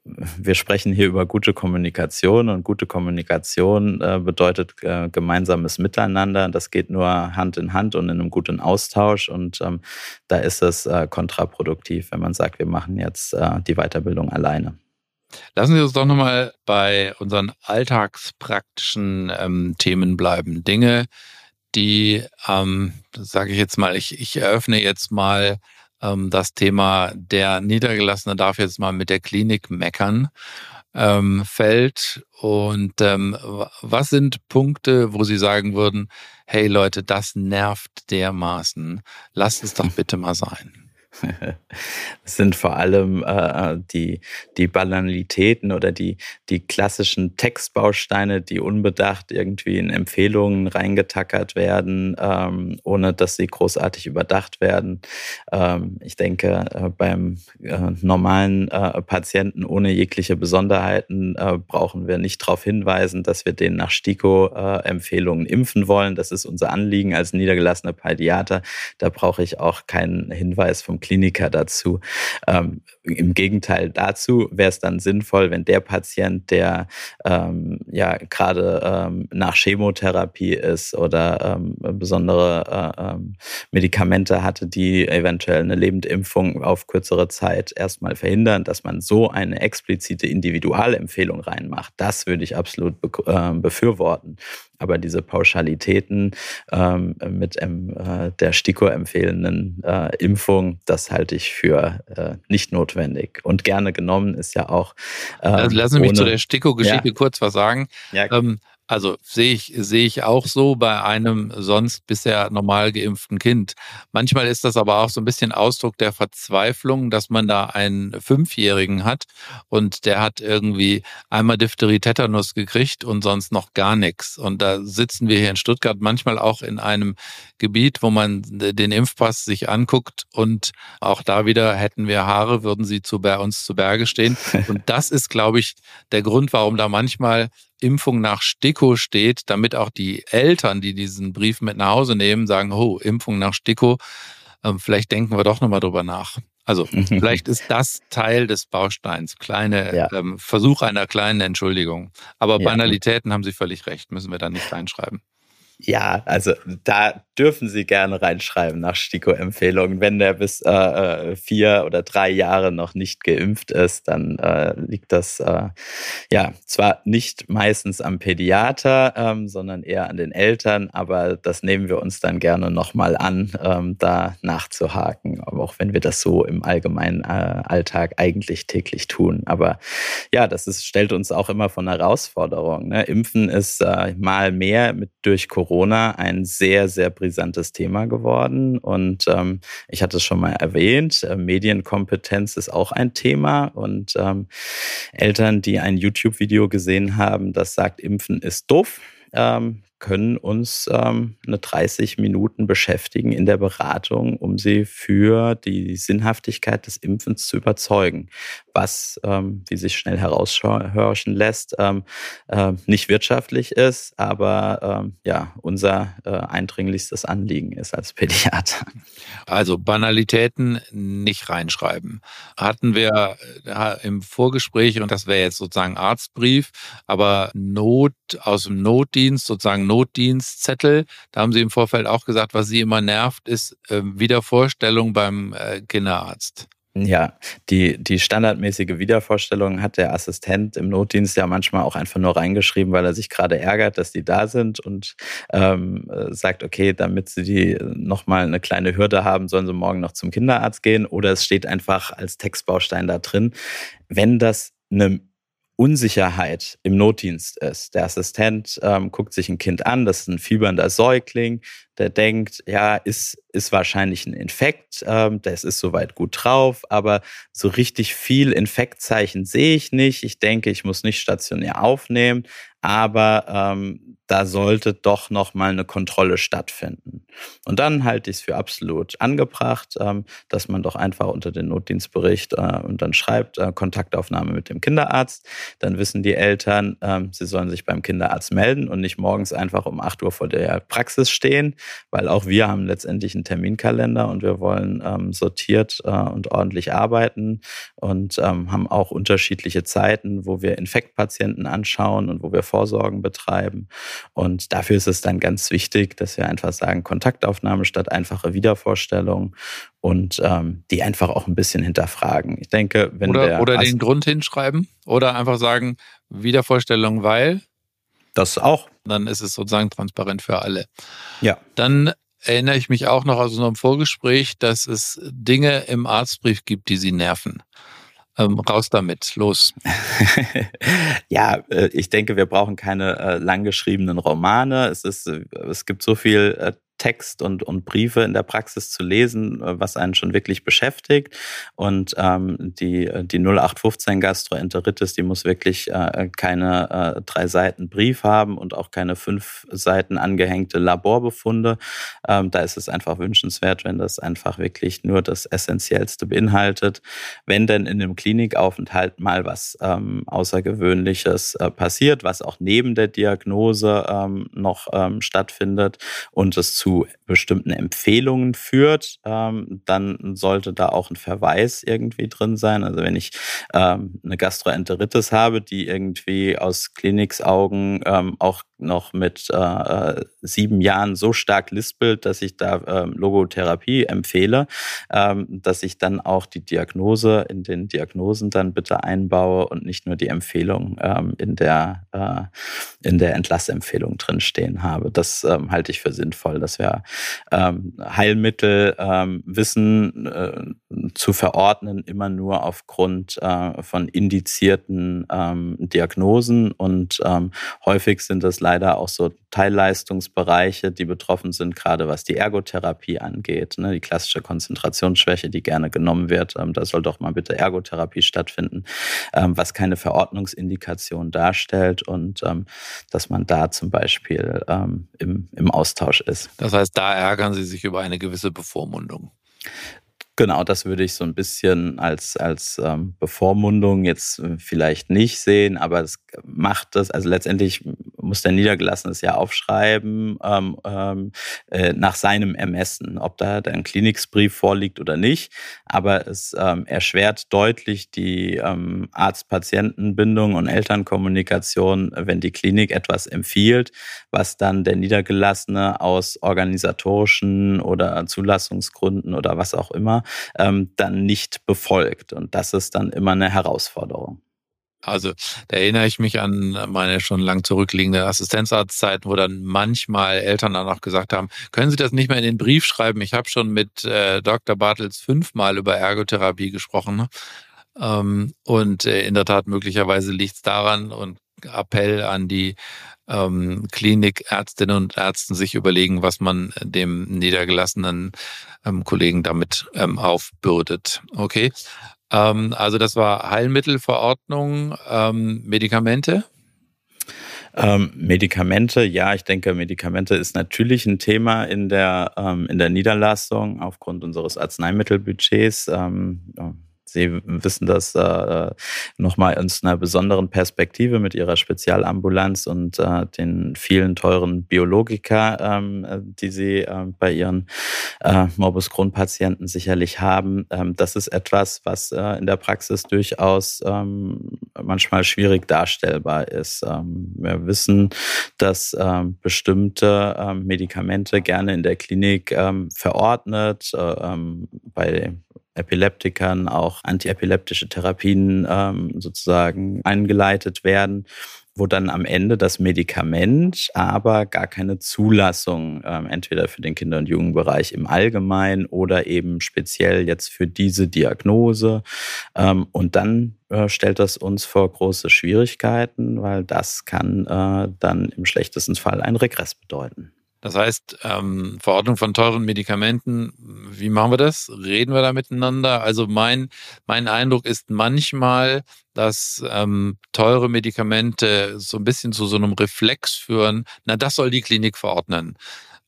wir sprechen hier über gute Kommunikation. Und gute Kommunikation äh, bedeutet äh, gemeinsames Miteinander. Das geht nur Hand in Hand und in einem guten Austausch. Und ähm, da ist es äh, kontraproduktiv, wenn man sagt, wir machen jetzt äh, die Weiterbildung alleine. Lassen Sie uns doch nochmal bei unseren alltagspraktischen ähm, Themen bleiben. Dinge, die, ähm, sage ich jetzt mal, ich, ich eröffne jetzt mal ähm, das Thema, der Niedergelassene darf jetzt mal mit der Klinik meckern, ähm, fällt. Und ähm, was sind Punkte, wo Sie sagen würden, hey Leute, das nervt dermaßen. Lasst es doch bitte mal sein. Es sind vor allem äh, die, die Banalitäten oder die, die klassischen Textbausteine, die unbedacht irgendwie in Empfehlungen reingetackert werden, ähm, ohne dass sie großartig überdacht werden. Ähm, ich denke, äh, beim äh, normalen äh, Patienten ohne jegliche Besonderheiten äh, brauchen wir nicht darauf hinweisen, dass wir den nach STIKO-Empfehlungen äh, impfen wollen. Das ist unser Anliegen als niedergelassener Pädiater. Da brauche ich auch keinen Hinweis vom Kliniker dazu. Ähm, im Gegenteil dazu wäre es dann sinnvoll, wenn der Patient, der ähm, ja gerade ähm, nach Chemotherapie ist oder ähm, besondere äh, ähm, Medikamente hatte, die eventuell eine Lebendimpfung auf kürzere Zeit erstmal verhindern, dass man so eine explizite Individualempfehlung reinmacht. Das würde ich absolut be- äh, befürworten. Aber diese Pauschalitäten ähm, mit ähm, äh, der STIKO empfehlenden äh, Impfung, das halte ich für äh, nicht notwendig. Und gerne genommen ist ja auch... Ähm, also lassen Sie mich ohne, zu der STIKO-Geschichte ja. kurz was sagen. Ja. Ähm, also sehe ich, sehe ich auch so bei einem sonst bisher normal geimpften Kind. Manchmal ist das aber auch so ein bisschen Ausdruck der Verzweiflung, dass man da einen Fünfjährigen hat und der hat irgendwie einmal Diphtherie-Tetanus gekriegt und sonst noch gar nichts. Und da sitzen wir hier in Stuttgart manchmal auch in einem Gebiet, wo man den Impfpass sich anguckt und auch da wieder hätten wir Haare, würden sie zu bei uns zu Berge stehen. Und das ist, glaube ich, der Grund, warum da manchmal Impfung nach STIKO steht, damit auch die Eltern, die diesen Brief mit nach Hause nehmen, sagen, oh, Impfung nach STIKO, vielleicht denken wir doch nochmal drüber nach. Also vielleicht ist das Teil des Bausteins, kleine ja. ähm, Versuch einer kleinen Entschuldigung. Aber ja. Banalitäten haben Sie völlig recht, müssen wir da nicht reinschreiben. Ja, also da dürfen Sie gerne reinschreiben nach STIKO-Empfehlungen. Wenn der bis äh, vier oder drei Jahre noch nicht geimpft ist, dann äh, liegt das äh, ja zwar nicht meistens am Pädiater, ähm, sondern eher an den Eltern, aber das nehmen wir uns dann gerne nochmal an, ähm, da nachzuhaken, aber auch wenn wir das so im allgemeinen äh, Alltag eigentlich täglich tun. Aber ja, das ist, stellt uns auch immer vor eine Herausforderung, ne? Impfen ist äh, mal mehr mit durch Corona Corona ein sehr, sehr brisantes Thema geworden und ähm, ich hatte es schon mal erwähnt, äh, Medienkompetenz ist auch ein Thema und ähm, Eltern, die ein YouTube-Video gesehen haben, das sagt, Impfen ist doof, ähm, können uns ähm, eine dreißig Minuten beschäftigen in der Beratung, um sie für die Sinnhaftigkeit des Impfens zu überzeugen, was, ähm, wie sich schnell heraushorchen lässt, ähm, äh, nicht wirtschaftlich ist, aber ähm, ja unser äh, eindringlichstes Anliegen ist als Pädiater. Also Banalitäten nicht reinschreiben. Hatten wir im Vorgespräch, und das wäre jetzt sozusagen Arztbrief, aber Not aus dem Notdienst, sozusagen Notdienstzettel. Da haben Sie im Vorfeld auch gesagt, was Sie immer nervt, ist äh, Wiedervorstellung beim äh, Kinderarzt. Ja, die, die standardmäßige Wiedervorstellung hat der Assistent im Notdienst ja manchmal auch einfach nur reingeschrieben, weil er sich gerade ärgert, dass die da sind und ähm, sagt, okay, damit sie die nochmal eine kleine Hürde haben, sollen sie morgen noch zum Kinderarzt gehen. Oder es steht einfach als Textbaustein da drin. Wenn das eine Unsicherheit im Notdienst ist. Der Assistent ähm, guckt sich ein Kind an, das ist ein fiebernder Säugling, der denkt, ja, ist, ist wahrscheinlich ein Infekt, ähm, das ist soweit gut drauf, aber so richtig viel Infektzeichen sehe ich nicht. Ich denke, ich muss nicht stationär aufnehmen, aber ähm, da sollte doch nochmal eine Kontrolle stattfinden. Und dann halte ich es für absolut angebracht, ähm, dass man doch einfach unter den Notdienstbericht äh, und dann schreibt, äh, Kontaktaufnahme mit dem Kinderarzt. Dann wissen die Eltern, äh, sie sollen sich beim Kinderarzt melden und nicht morgens einfach um acht Uhr vor der Praxis stehen, weil auch wir haben letztendlich einen Terminkalender und wir wollen ähm, sortiert äh, und ordentlich arbeiten und ähm, haben auch unterschiedliche Zeiten, wo wir Infektpatienten anschauen und wo wir Vorsorgen betreiben. Und dafür ist es dann ganz wichtig, dass wir einfach sagen, Kontaktaufnahme statt einfache Wiedervorstellung und ähm, die einfach auch ein bisschen hinterfragen. Ich denke, wenn oder, der oder Ast- den Grund hinschreiben oder einfach sagen, Wiedervorstellung, weil das auch. Dann ist es sozusagen transparent für alle. Ja. Dann erinnere ich mich auch noch aus unserem Vorgespräch, dass es Dinge im Arztbrief gibt, die Sie nerven. Ähm, raus damit, los. Ja, ich denke, wir brauchen keine langgeschriebenen Romane. Es ist, es gibt so viel Text und, und Briefe in der Praxis zu lesen, was einen schon wirklich beschäftigt. Und ähm, die, die null acht fünfzehn Gastroenteritis, die muss wirklich äh, keine äh, drei Seiten Brief haben und auch keine fünf Seiten angehängte Laborbefunde. Ähm, da ist es einfach wünschenswert, wenn das einfach wirklich nur das Essentiellste beinhaltet. Wenn denn in einem Klinikaufenthalt mal was ähm, Außergewöhnliches äh, passiert, was auch neben der Diagnose ähm, noch ähm, stattfindet und es zu zu bestimmten Empfehlungen führt, ähm, dann sollte da auch ein Verweis irgendwie drin sein. Also wenn ich ähm, eine Gastroenteritis habe, die irgendwie aus Kliniksaugen ähm, auch noch mit äh, sieben Jahren so stark lispelt, dass ich da äh, Logotherapie empfehle, ähm, dass ich dann auch die Diagnose in den Diagnosen dann bitte einbaue und nicht nur die Empfehlung ähm, in der äh, in der Entlassempfehlung drinstehen habe. Das ähm, halte ich für sinnvoll, dass wir ähm, Heilmittel, ähm, Wissen äh, zu verordnen, immer nur aufgrund äh, von indizierten ähm, Diagnosen und ähm, häufig sind das leider auch so Teilleistungsbereiche, die betroffen sind, gerade was die Ergotherapie angeht, ne, die klassische Konzentrationsschwäche, die gerne genommen wird. Ähm, da soll doch mal bitte Ergotherapie stattfinden, ähm, was keine Verordnungsindikation darstellt und ähm, dass man da zum Beispiel ähm, im, im Austausch ist. Das heißt, da ärgern Sie sich über eine gewisse Bevormundung. Genau, das würde ich so ein bisschen als als ähm, Bevormundung jetzt vielleicht nicht sehen, aber es macht das, also letztendlich muss der Niedergelassene es ja aufschreiben ähm, ähm, äh, nach seinem Ermessen, ob da ein Klinikbrief vorliegt oder nicht, aber es ähm, erschwert deutlich die ähm, Arzt-Patienten-Bindung und Elternkommunikation, wenn die Klinik etwas empfiehlt, was dann der Niedergelassene aus organisatorischen oder Zulassungsgründen oder was auch immer dann nicht befolgt. Und das ist dann immer eine Herausforderung. Also da erinnere ich mich an meine schon lang zurückliegende Assistenzarztzeit, wo dann manchmal Eltern dann auch gesagt haben, können Sie das nicht mehr in den Brief schreiben? Ich habe schon mit äh, Doktor Bartels fünfmal über Ergotherapie gesprochen. Ähm, und äh, in der Tat, möglicherweise liegt es daran, und Appell an die ähm, Klinikärztinnen und Ärzten, sich überlegen, was man dem niedergelassenen ähm, Kollegen damit ähm, aufbürdet. Okay, ähm, also das war Heilmittelverordnung, ähm, Medikamente. Ähm, Medikamente, ja, ich denke, Medikamente ist natürlich ein Thema in der ähm, in der Niederlassung aufgrund unseres Arzneimittelbudgets. Ähm, ja. Sie wissen das äh, nochmal aus einer besonderen Perspektive mit Ihrer Spezialambulanz und äh, den vielen teuren Biologika, ähm, die Sie äh, bei Ihren äh, Morbus Crohn-Patienten sicherlich haben. Ähm, das ist etwas, was äh, in der Praxis durchaus ähm, manchmal schwierig darstellbar ist. Ähm, wir wissen, dass ähm, bestimmte ähm, Medikamente gerne in der Klinik ähm, verordnet, äh, ähm, bei Epileptikern auch antiepileptische Therapien ähm, sozusagen eingeleitet werden, wo dann am Ende das Medikament aber gar keine Zulassung ähm, entweder für den Kinder- und Jugendbereich im Allgemeinen oder eben speziell jetzt für diese Diagnose. Ähm, und dann äh, stellt das uns vor große Schwierigkeiten, weil das kann äh, dann im schlechtesten Fall einen Regress bedeuten. Das heißt, ähm, Verordnung von teuren Medikamenten, wie machen wir das? Reden wir da miteinander? Also mein, mein Eindruck ist manchmal, dass ähm, teure Medikamente so ein bisschen zu so einem Reflex führen, na, das soll die Klinik verordnen.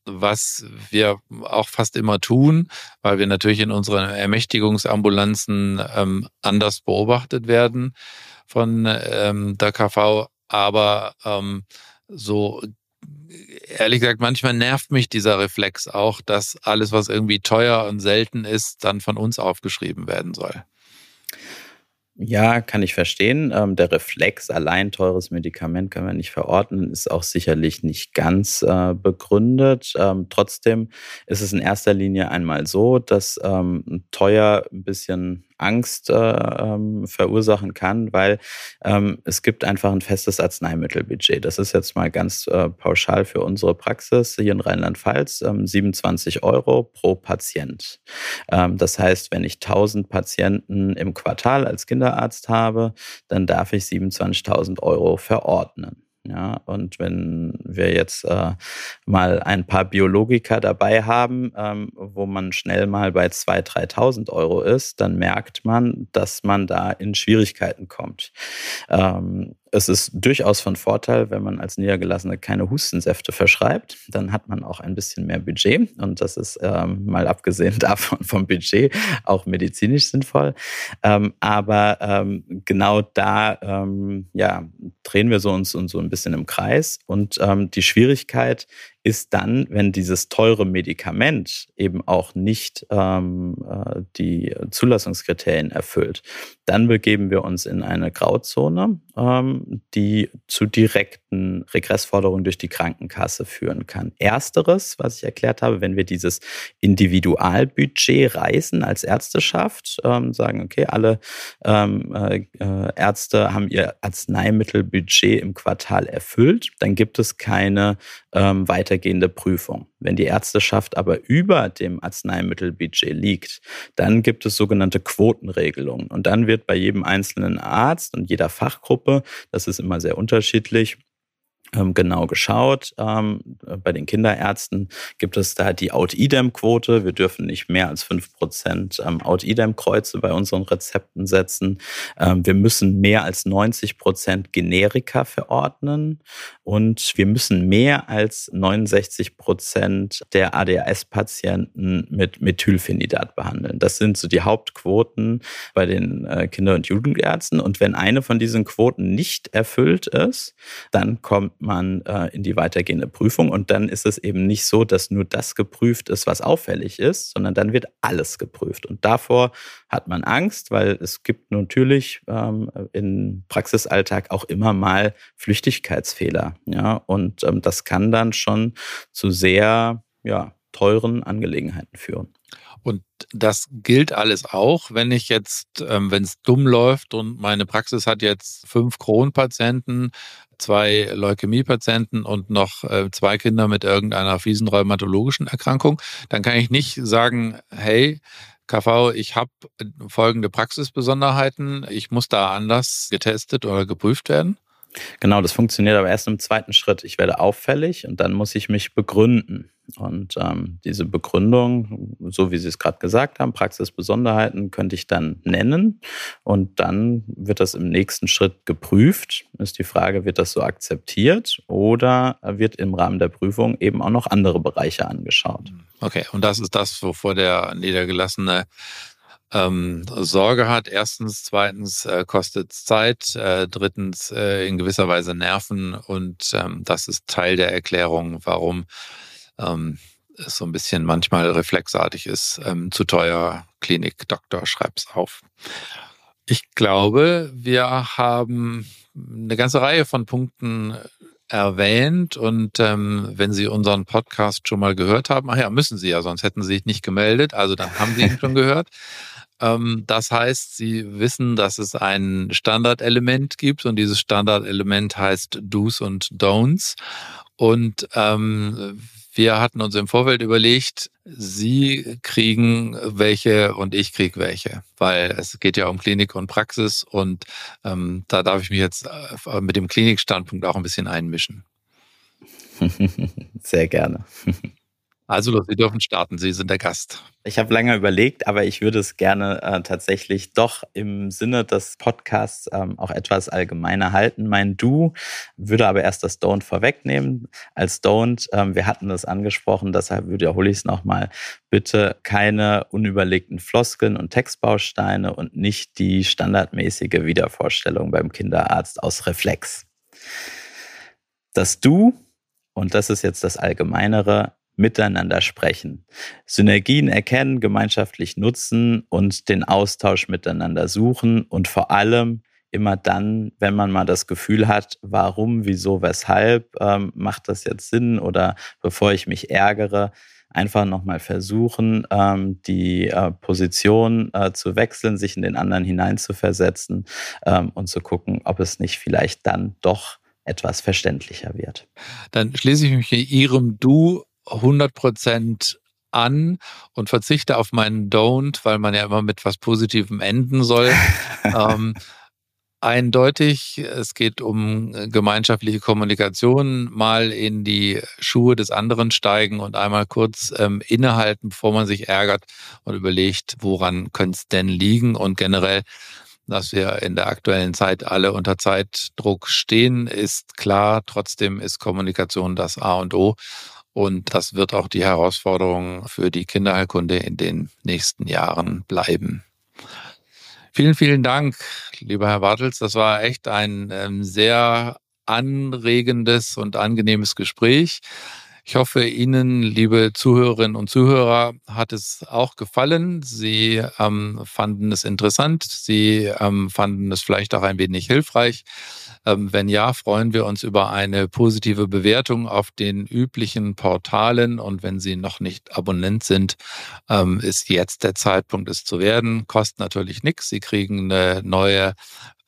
Was wir auch fast immer tun, weil wir natürlich in unseren Ermächtigungsambulanzen ähm, anders beobachtet werden von ähm, der K V, aber ähm, so ehrlich gesagt, manchmal nervt mich dieser Reflex auch, dass alles, was irgendwie teuer und selten ist, dann von uns aufgeschrieben werden soll. Ja, kann ich verstehen. Ähm, der Reflex, allein teures Medikament können wir nicht verordnen, ist auch sicherlich nicht ganz äh, begründet. Ähm, trotzdem ist es in erster Linie einmal so, dass ähm, teuer ein bisschen Angst äh, ähm, verursachen kann, weil ähm, es gibt einfach ein festes Arzneimittelbudget. Das ist jetzt mal ganz äh, pauschal für unsere Praxis hier in Rheinland-Pfalz, ähm, siebenundzwanzig Euro pro Patient. Ähm, das heißt, wenn ich tausend Patienten im Quartal als Kinderarzt habe, dann darf ich siebenundzwanzigtausend Euro verordnen. Ja, und wenn wir jetzt äh, mal ein paar Biologika dabei haben, ähm, wo man schnell mal bei zweitausend, dreitausend Euro ist, dann merkt man, dass man da in Schwierigkeiten kommt. Ähm, es ist durchaus von Vorteil, wenn man als Niedergelassene keine Hustensäfte verschreibt, dann hat man auch ein bisschen mehr Budget und das ist ähm, mal abgesehen davon vom Budget auch medizinisch sinnvoll. Ähm, aber ähm, genau da ähm, ja, drehen wir so uns und so ein bisschen im Kreis und ähm, die Schwierigkeit ist dann, wenn dieses teure Medikament eben auch nicht ähm, die Zulassungskriterien erfüllt, dann begeben wir uns in eine Grauzone, ähm, die zu direkten Regressforderungen durch die Krankenkasse führen kann. Ersteres, was ich erklärt habe, wenn wir dieses Individualbudget reißen als Ärzteschaft, ähm, sagen, okay, alle ähm, äh, Ärzte haben ihr Arzneimittelbudget im Quartal erfüllt, dann gibt es keine ähm, weitergehende Prüfung. Wenn die Ärzteschaft aber über dem Arzneimittelbudget liegt, dann gibt es sogenannte Quotenregelungen. Und dann wird bei jedem einzelnen Arzt und jeder Fachgruppe, das ist immer sehr unterschiedlich, genau geschaut. Bei den Kinderärzten gibt es da die Out-I D E M-Quote. Wir dürfen nicht mehr als fünf Prozent Out-I D E M-Kreuze bei unseren Rezepten setzen. Wir müssen mehr als neunzig Prozent Generika verordnen und wir müssen mehr als neunundsechzig Prozent der A D H S-Patienten mit Methylphenidat behandeln. Das sind so die Hauptquoten bei den Kinder- und Jugendärzten. Und wenn eine von diesen Quoten nicht erfüllt ist, dann kommt man äh, in die weitergehende Prüfung und dann ist es eben nicht so, dass nur das geprüft ist, was auffällig ist, sondern dann wird alles geprüft. Und davor hat man Angst, weil es gibt natürlich ähm, im Praxisalltag auch immer mal Flüchtigkeitsfehler. Ja? Und ähm, das kann dann schon zu sehr ja, teuren Angelegenheiten führen. Und das gilt alles auch, wenn ich jetzt, ähm, wenn es dumm läuft und meine Praxis hat jetzt fünf Crohn-Patienten, zwei Leukämie-Patienten und noch äh, zwei Kinder mit irgendeiner fiesen rheumatologischen Erkrankung, dann kann ich nicht sagen, hey, K V, ich habe folgende Praxisbesonderheiten, ich muss da anders getestet oder geprüft werden. Genau, das funktioniert aber erst im zweiten Schritt. Ich werde auffällig und dann muss ich mich begründen. Und ähm, diese Begründung, so wie Sie es gerade gesagt haben, Praxisbesonderheiten, könnte ich dann nennen. Und dann wird das im nächsten Schritt geprüft. Ist die Frage, wird das so akzeptiert oder wird im Rahmen der Prüfung eben auch noch andere Bereiche angeschaut? Okay, und das ist das, wovor der niedergelassene Ähm, Sorge hat. Erstens, zweitens äh, kostet es Zeit, äh, drittens äh, in gewisser Weise Nerven und ähm, das ist Teil der Erklärung, warum ähm, es so ein bisschen manchmal reflexartig ist, ähm, zu teuer, Klinik, Doktor, schreib's auf. Ich glaube, wir haben eine ganze Reihe von Punkten erwähnt und ähm, wenn Sie unseren Podcast schon mal gehört haben, ach ja, müssen Sie ja, sonst hätten Sie sich nicht gemeldet, also dann haben Sie ihn schon gehört. Das heißt, Sie wissen, dass es ein Standardelement gibt und dieses Standardelement heißt Do's und Don'ts. Und ähm, wir hatten uns im Vorfeld überlegt, Sie kriegen welche und ich kriege welche, weil es geht ja um Klinik und Praxis und ähm, da darf ich mich jetzt mit dem Klinikstandpunkt auch ein bisschen einmischen. Sehr gerne. Also los, Sie dürfen starten, Sie sind der Gast. Ich habe lange überlegt, aber ich würde es gerne äh, tatsächlich doch im Sinne des Podcasts ähm, auch etwas allgemeiner halten. Mein Do würde aber erst das Don't vorwegnehmen. Als Don't, ähm, wir hatten das angesprochen, deshalb wiederhole ich es nochmal. Bitte keine unüberlegten Floskeln und Textbausteine und nicht die standardmäßige Wiedervorstellung beim Kinderarzt aus Reflex. Das Do, und das ist jetzt das Allgemeinere, miteinander sprechen, Synergien erkennen, gemeinschaftlich nutzen und den Austausch miteinander suchen und vor allem immer dann, wenn man mal das Gefühl hat, warum, wieso, weshalb, ähm, macht das jetzt Sinn oder bevor ich mich ärgere, einfach nochmal versuchen, ähm, die äh, Position äh, zu wechseln, sich in den anderen hineinzuversetzen ähm, und zu gucken, ob es nicht vielleicht dann doch etwas verständlicher wird. Dann schließe ich mich Ihrem Du hundert Prozent an und verzichte auf meinen Don't, weil man ja immer mit was Positivem enden soll. ähm, eindeutig, es geht um gemeinschaftliche Kommunikation, mal in die Schuhe des anderen steigen und einmal kurz ähm, innehalten, bevor man sich ärgert und überlegt, woran könnte es denn liegen und generell, dass wir in der aktuellen Zeit alle unter Zeitdruck stehen, ist klar. Trotzdem ist Kommunikation das A und O. Und das wird auch die Herausforderung für die Kinderheilkunde in den nächsten Jahren bleiben. Vielen, vielen Dank, lieber Herr Bartels. Das war echt ein sehr anregendes und angenehmes Gespräch. Ich hoffe, Ihnen, liebe Zuhörerinnen und Zuhörer, hat es auch gefallen. Sie ähm, fanden es interessant. Sie ähm, fanden es vielleicht auch ein wenig hilfreich. Ähm, wenn ja, freuen wir uns über eine positive Bewertung auf den üblichen Portalen. Und wenn Sie noch nicht Abonnent sind, ähm, ist jetzt der Zeitpunkt, es zu werden. Kostet natürlich nichts. Sie kriegen eine neue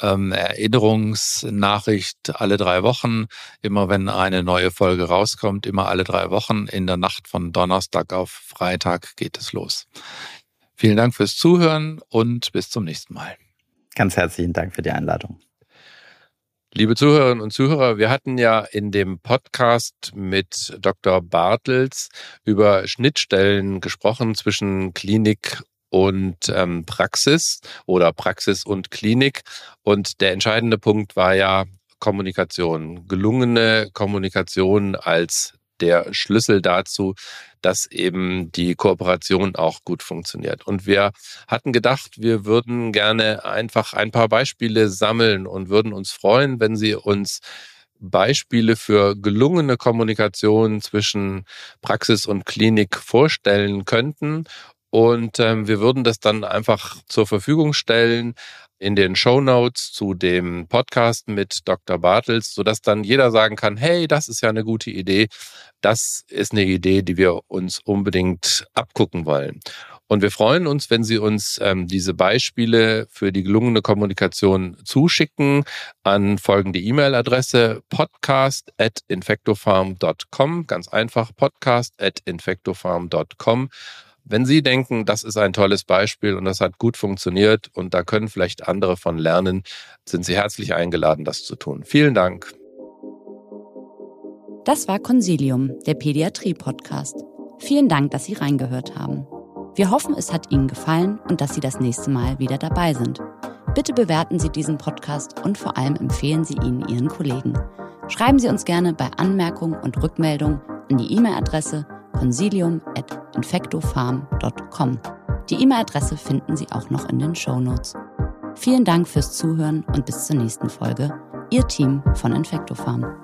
Ähm, Erinnerungsnachricht alle drei Wochen, immer wenn eine neue Folge rauskommt, immer alle drei Wochen. In der Nacht von Donnerstag auf Freitag geht es los. Vielen Dank fürs Zuhören und bis zum nächsten Mal. Ganz herzlichen Dank für die Einladung. Liebe Zuhörerinnen und Zuhörer, wir hatten ja in dem Podcast mit Doktor Bartels über Schnittstellen gesprochen zwischen Klinik und und ähm, Praxis oder Praxis und Klinik. Und der entscheidende Punkt war ja Kommunikation. Gelungene Kommunikation als der Schlüssel dazu, dass eben die Kooperation auch gut funktioniert. Und wir hatten gedacht, wir würden gerne einfach ein paar Beispiele sammeln und würden uns freuen, wenn Sie uns Beispiele für gelungene Kommunikation zwischen Praxis und Klinik vorstellen könnten. Und ähm, wir würden das dann einfach zur Verfügung stellen in den Shownotes zu dem Podcast mit Doktor Bartels, sodass dann jeder sagen kann, hey, das ist ja eine gute Idee. Das ist eine Idee, die wir uns unbedingt abgucken wollen. Und wir freuen uns, wenn Sie uns ähm, diese Beispiele für die gelungene Kommunikation zuschicken an folgende E-Mail-Adresse podcast at infectopharm dot com. Ganz einfach, podcast at infectopharm dot com. Wenn Sie denken, das ist ein tolles Beispiel und das hat gut funktioniert und da können vielleicht andere von lernen, sind Sie herzlich eingeladen, das zu tun. Vielen Dank. Das war Consilium, der Pädiatrie-Podcast. Vielen Dank, dass Sie reingehört haben. Wir hoffen, es hat Ihnen gefallen und dass Sie das nächste Mal wieder dabei sind. Bitte bewerten Sie diesen Podcast und vor allem empfehlen Sie ihn Ihren Kollegen. Schreiben Sie uns gerne bei Anmerkungen und Rückmeldungen an die E-Mail-Adresse consilium at infectopharm dot com. Die E-Mail-Adresse finden Sie auch noch in den Shownotes. Vielen Dank fürs Zuhören und bis zur nächsten Folge. Ihr Team von InfectoPharm.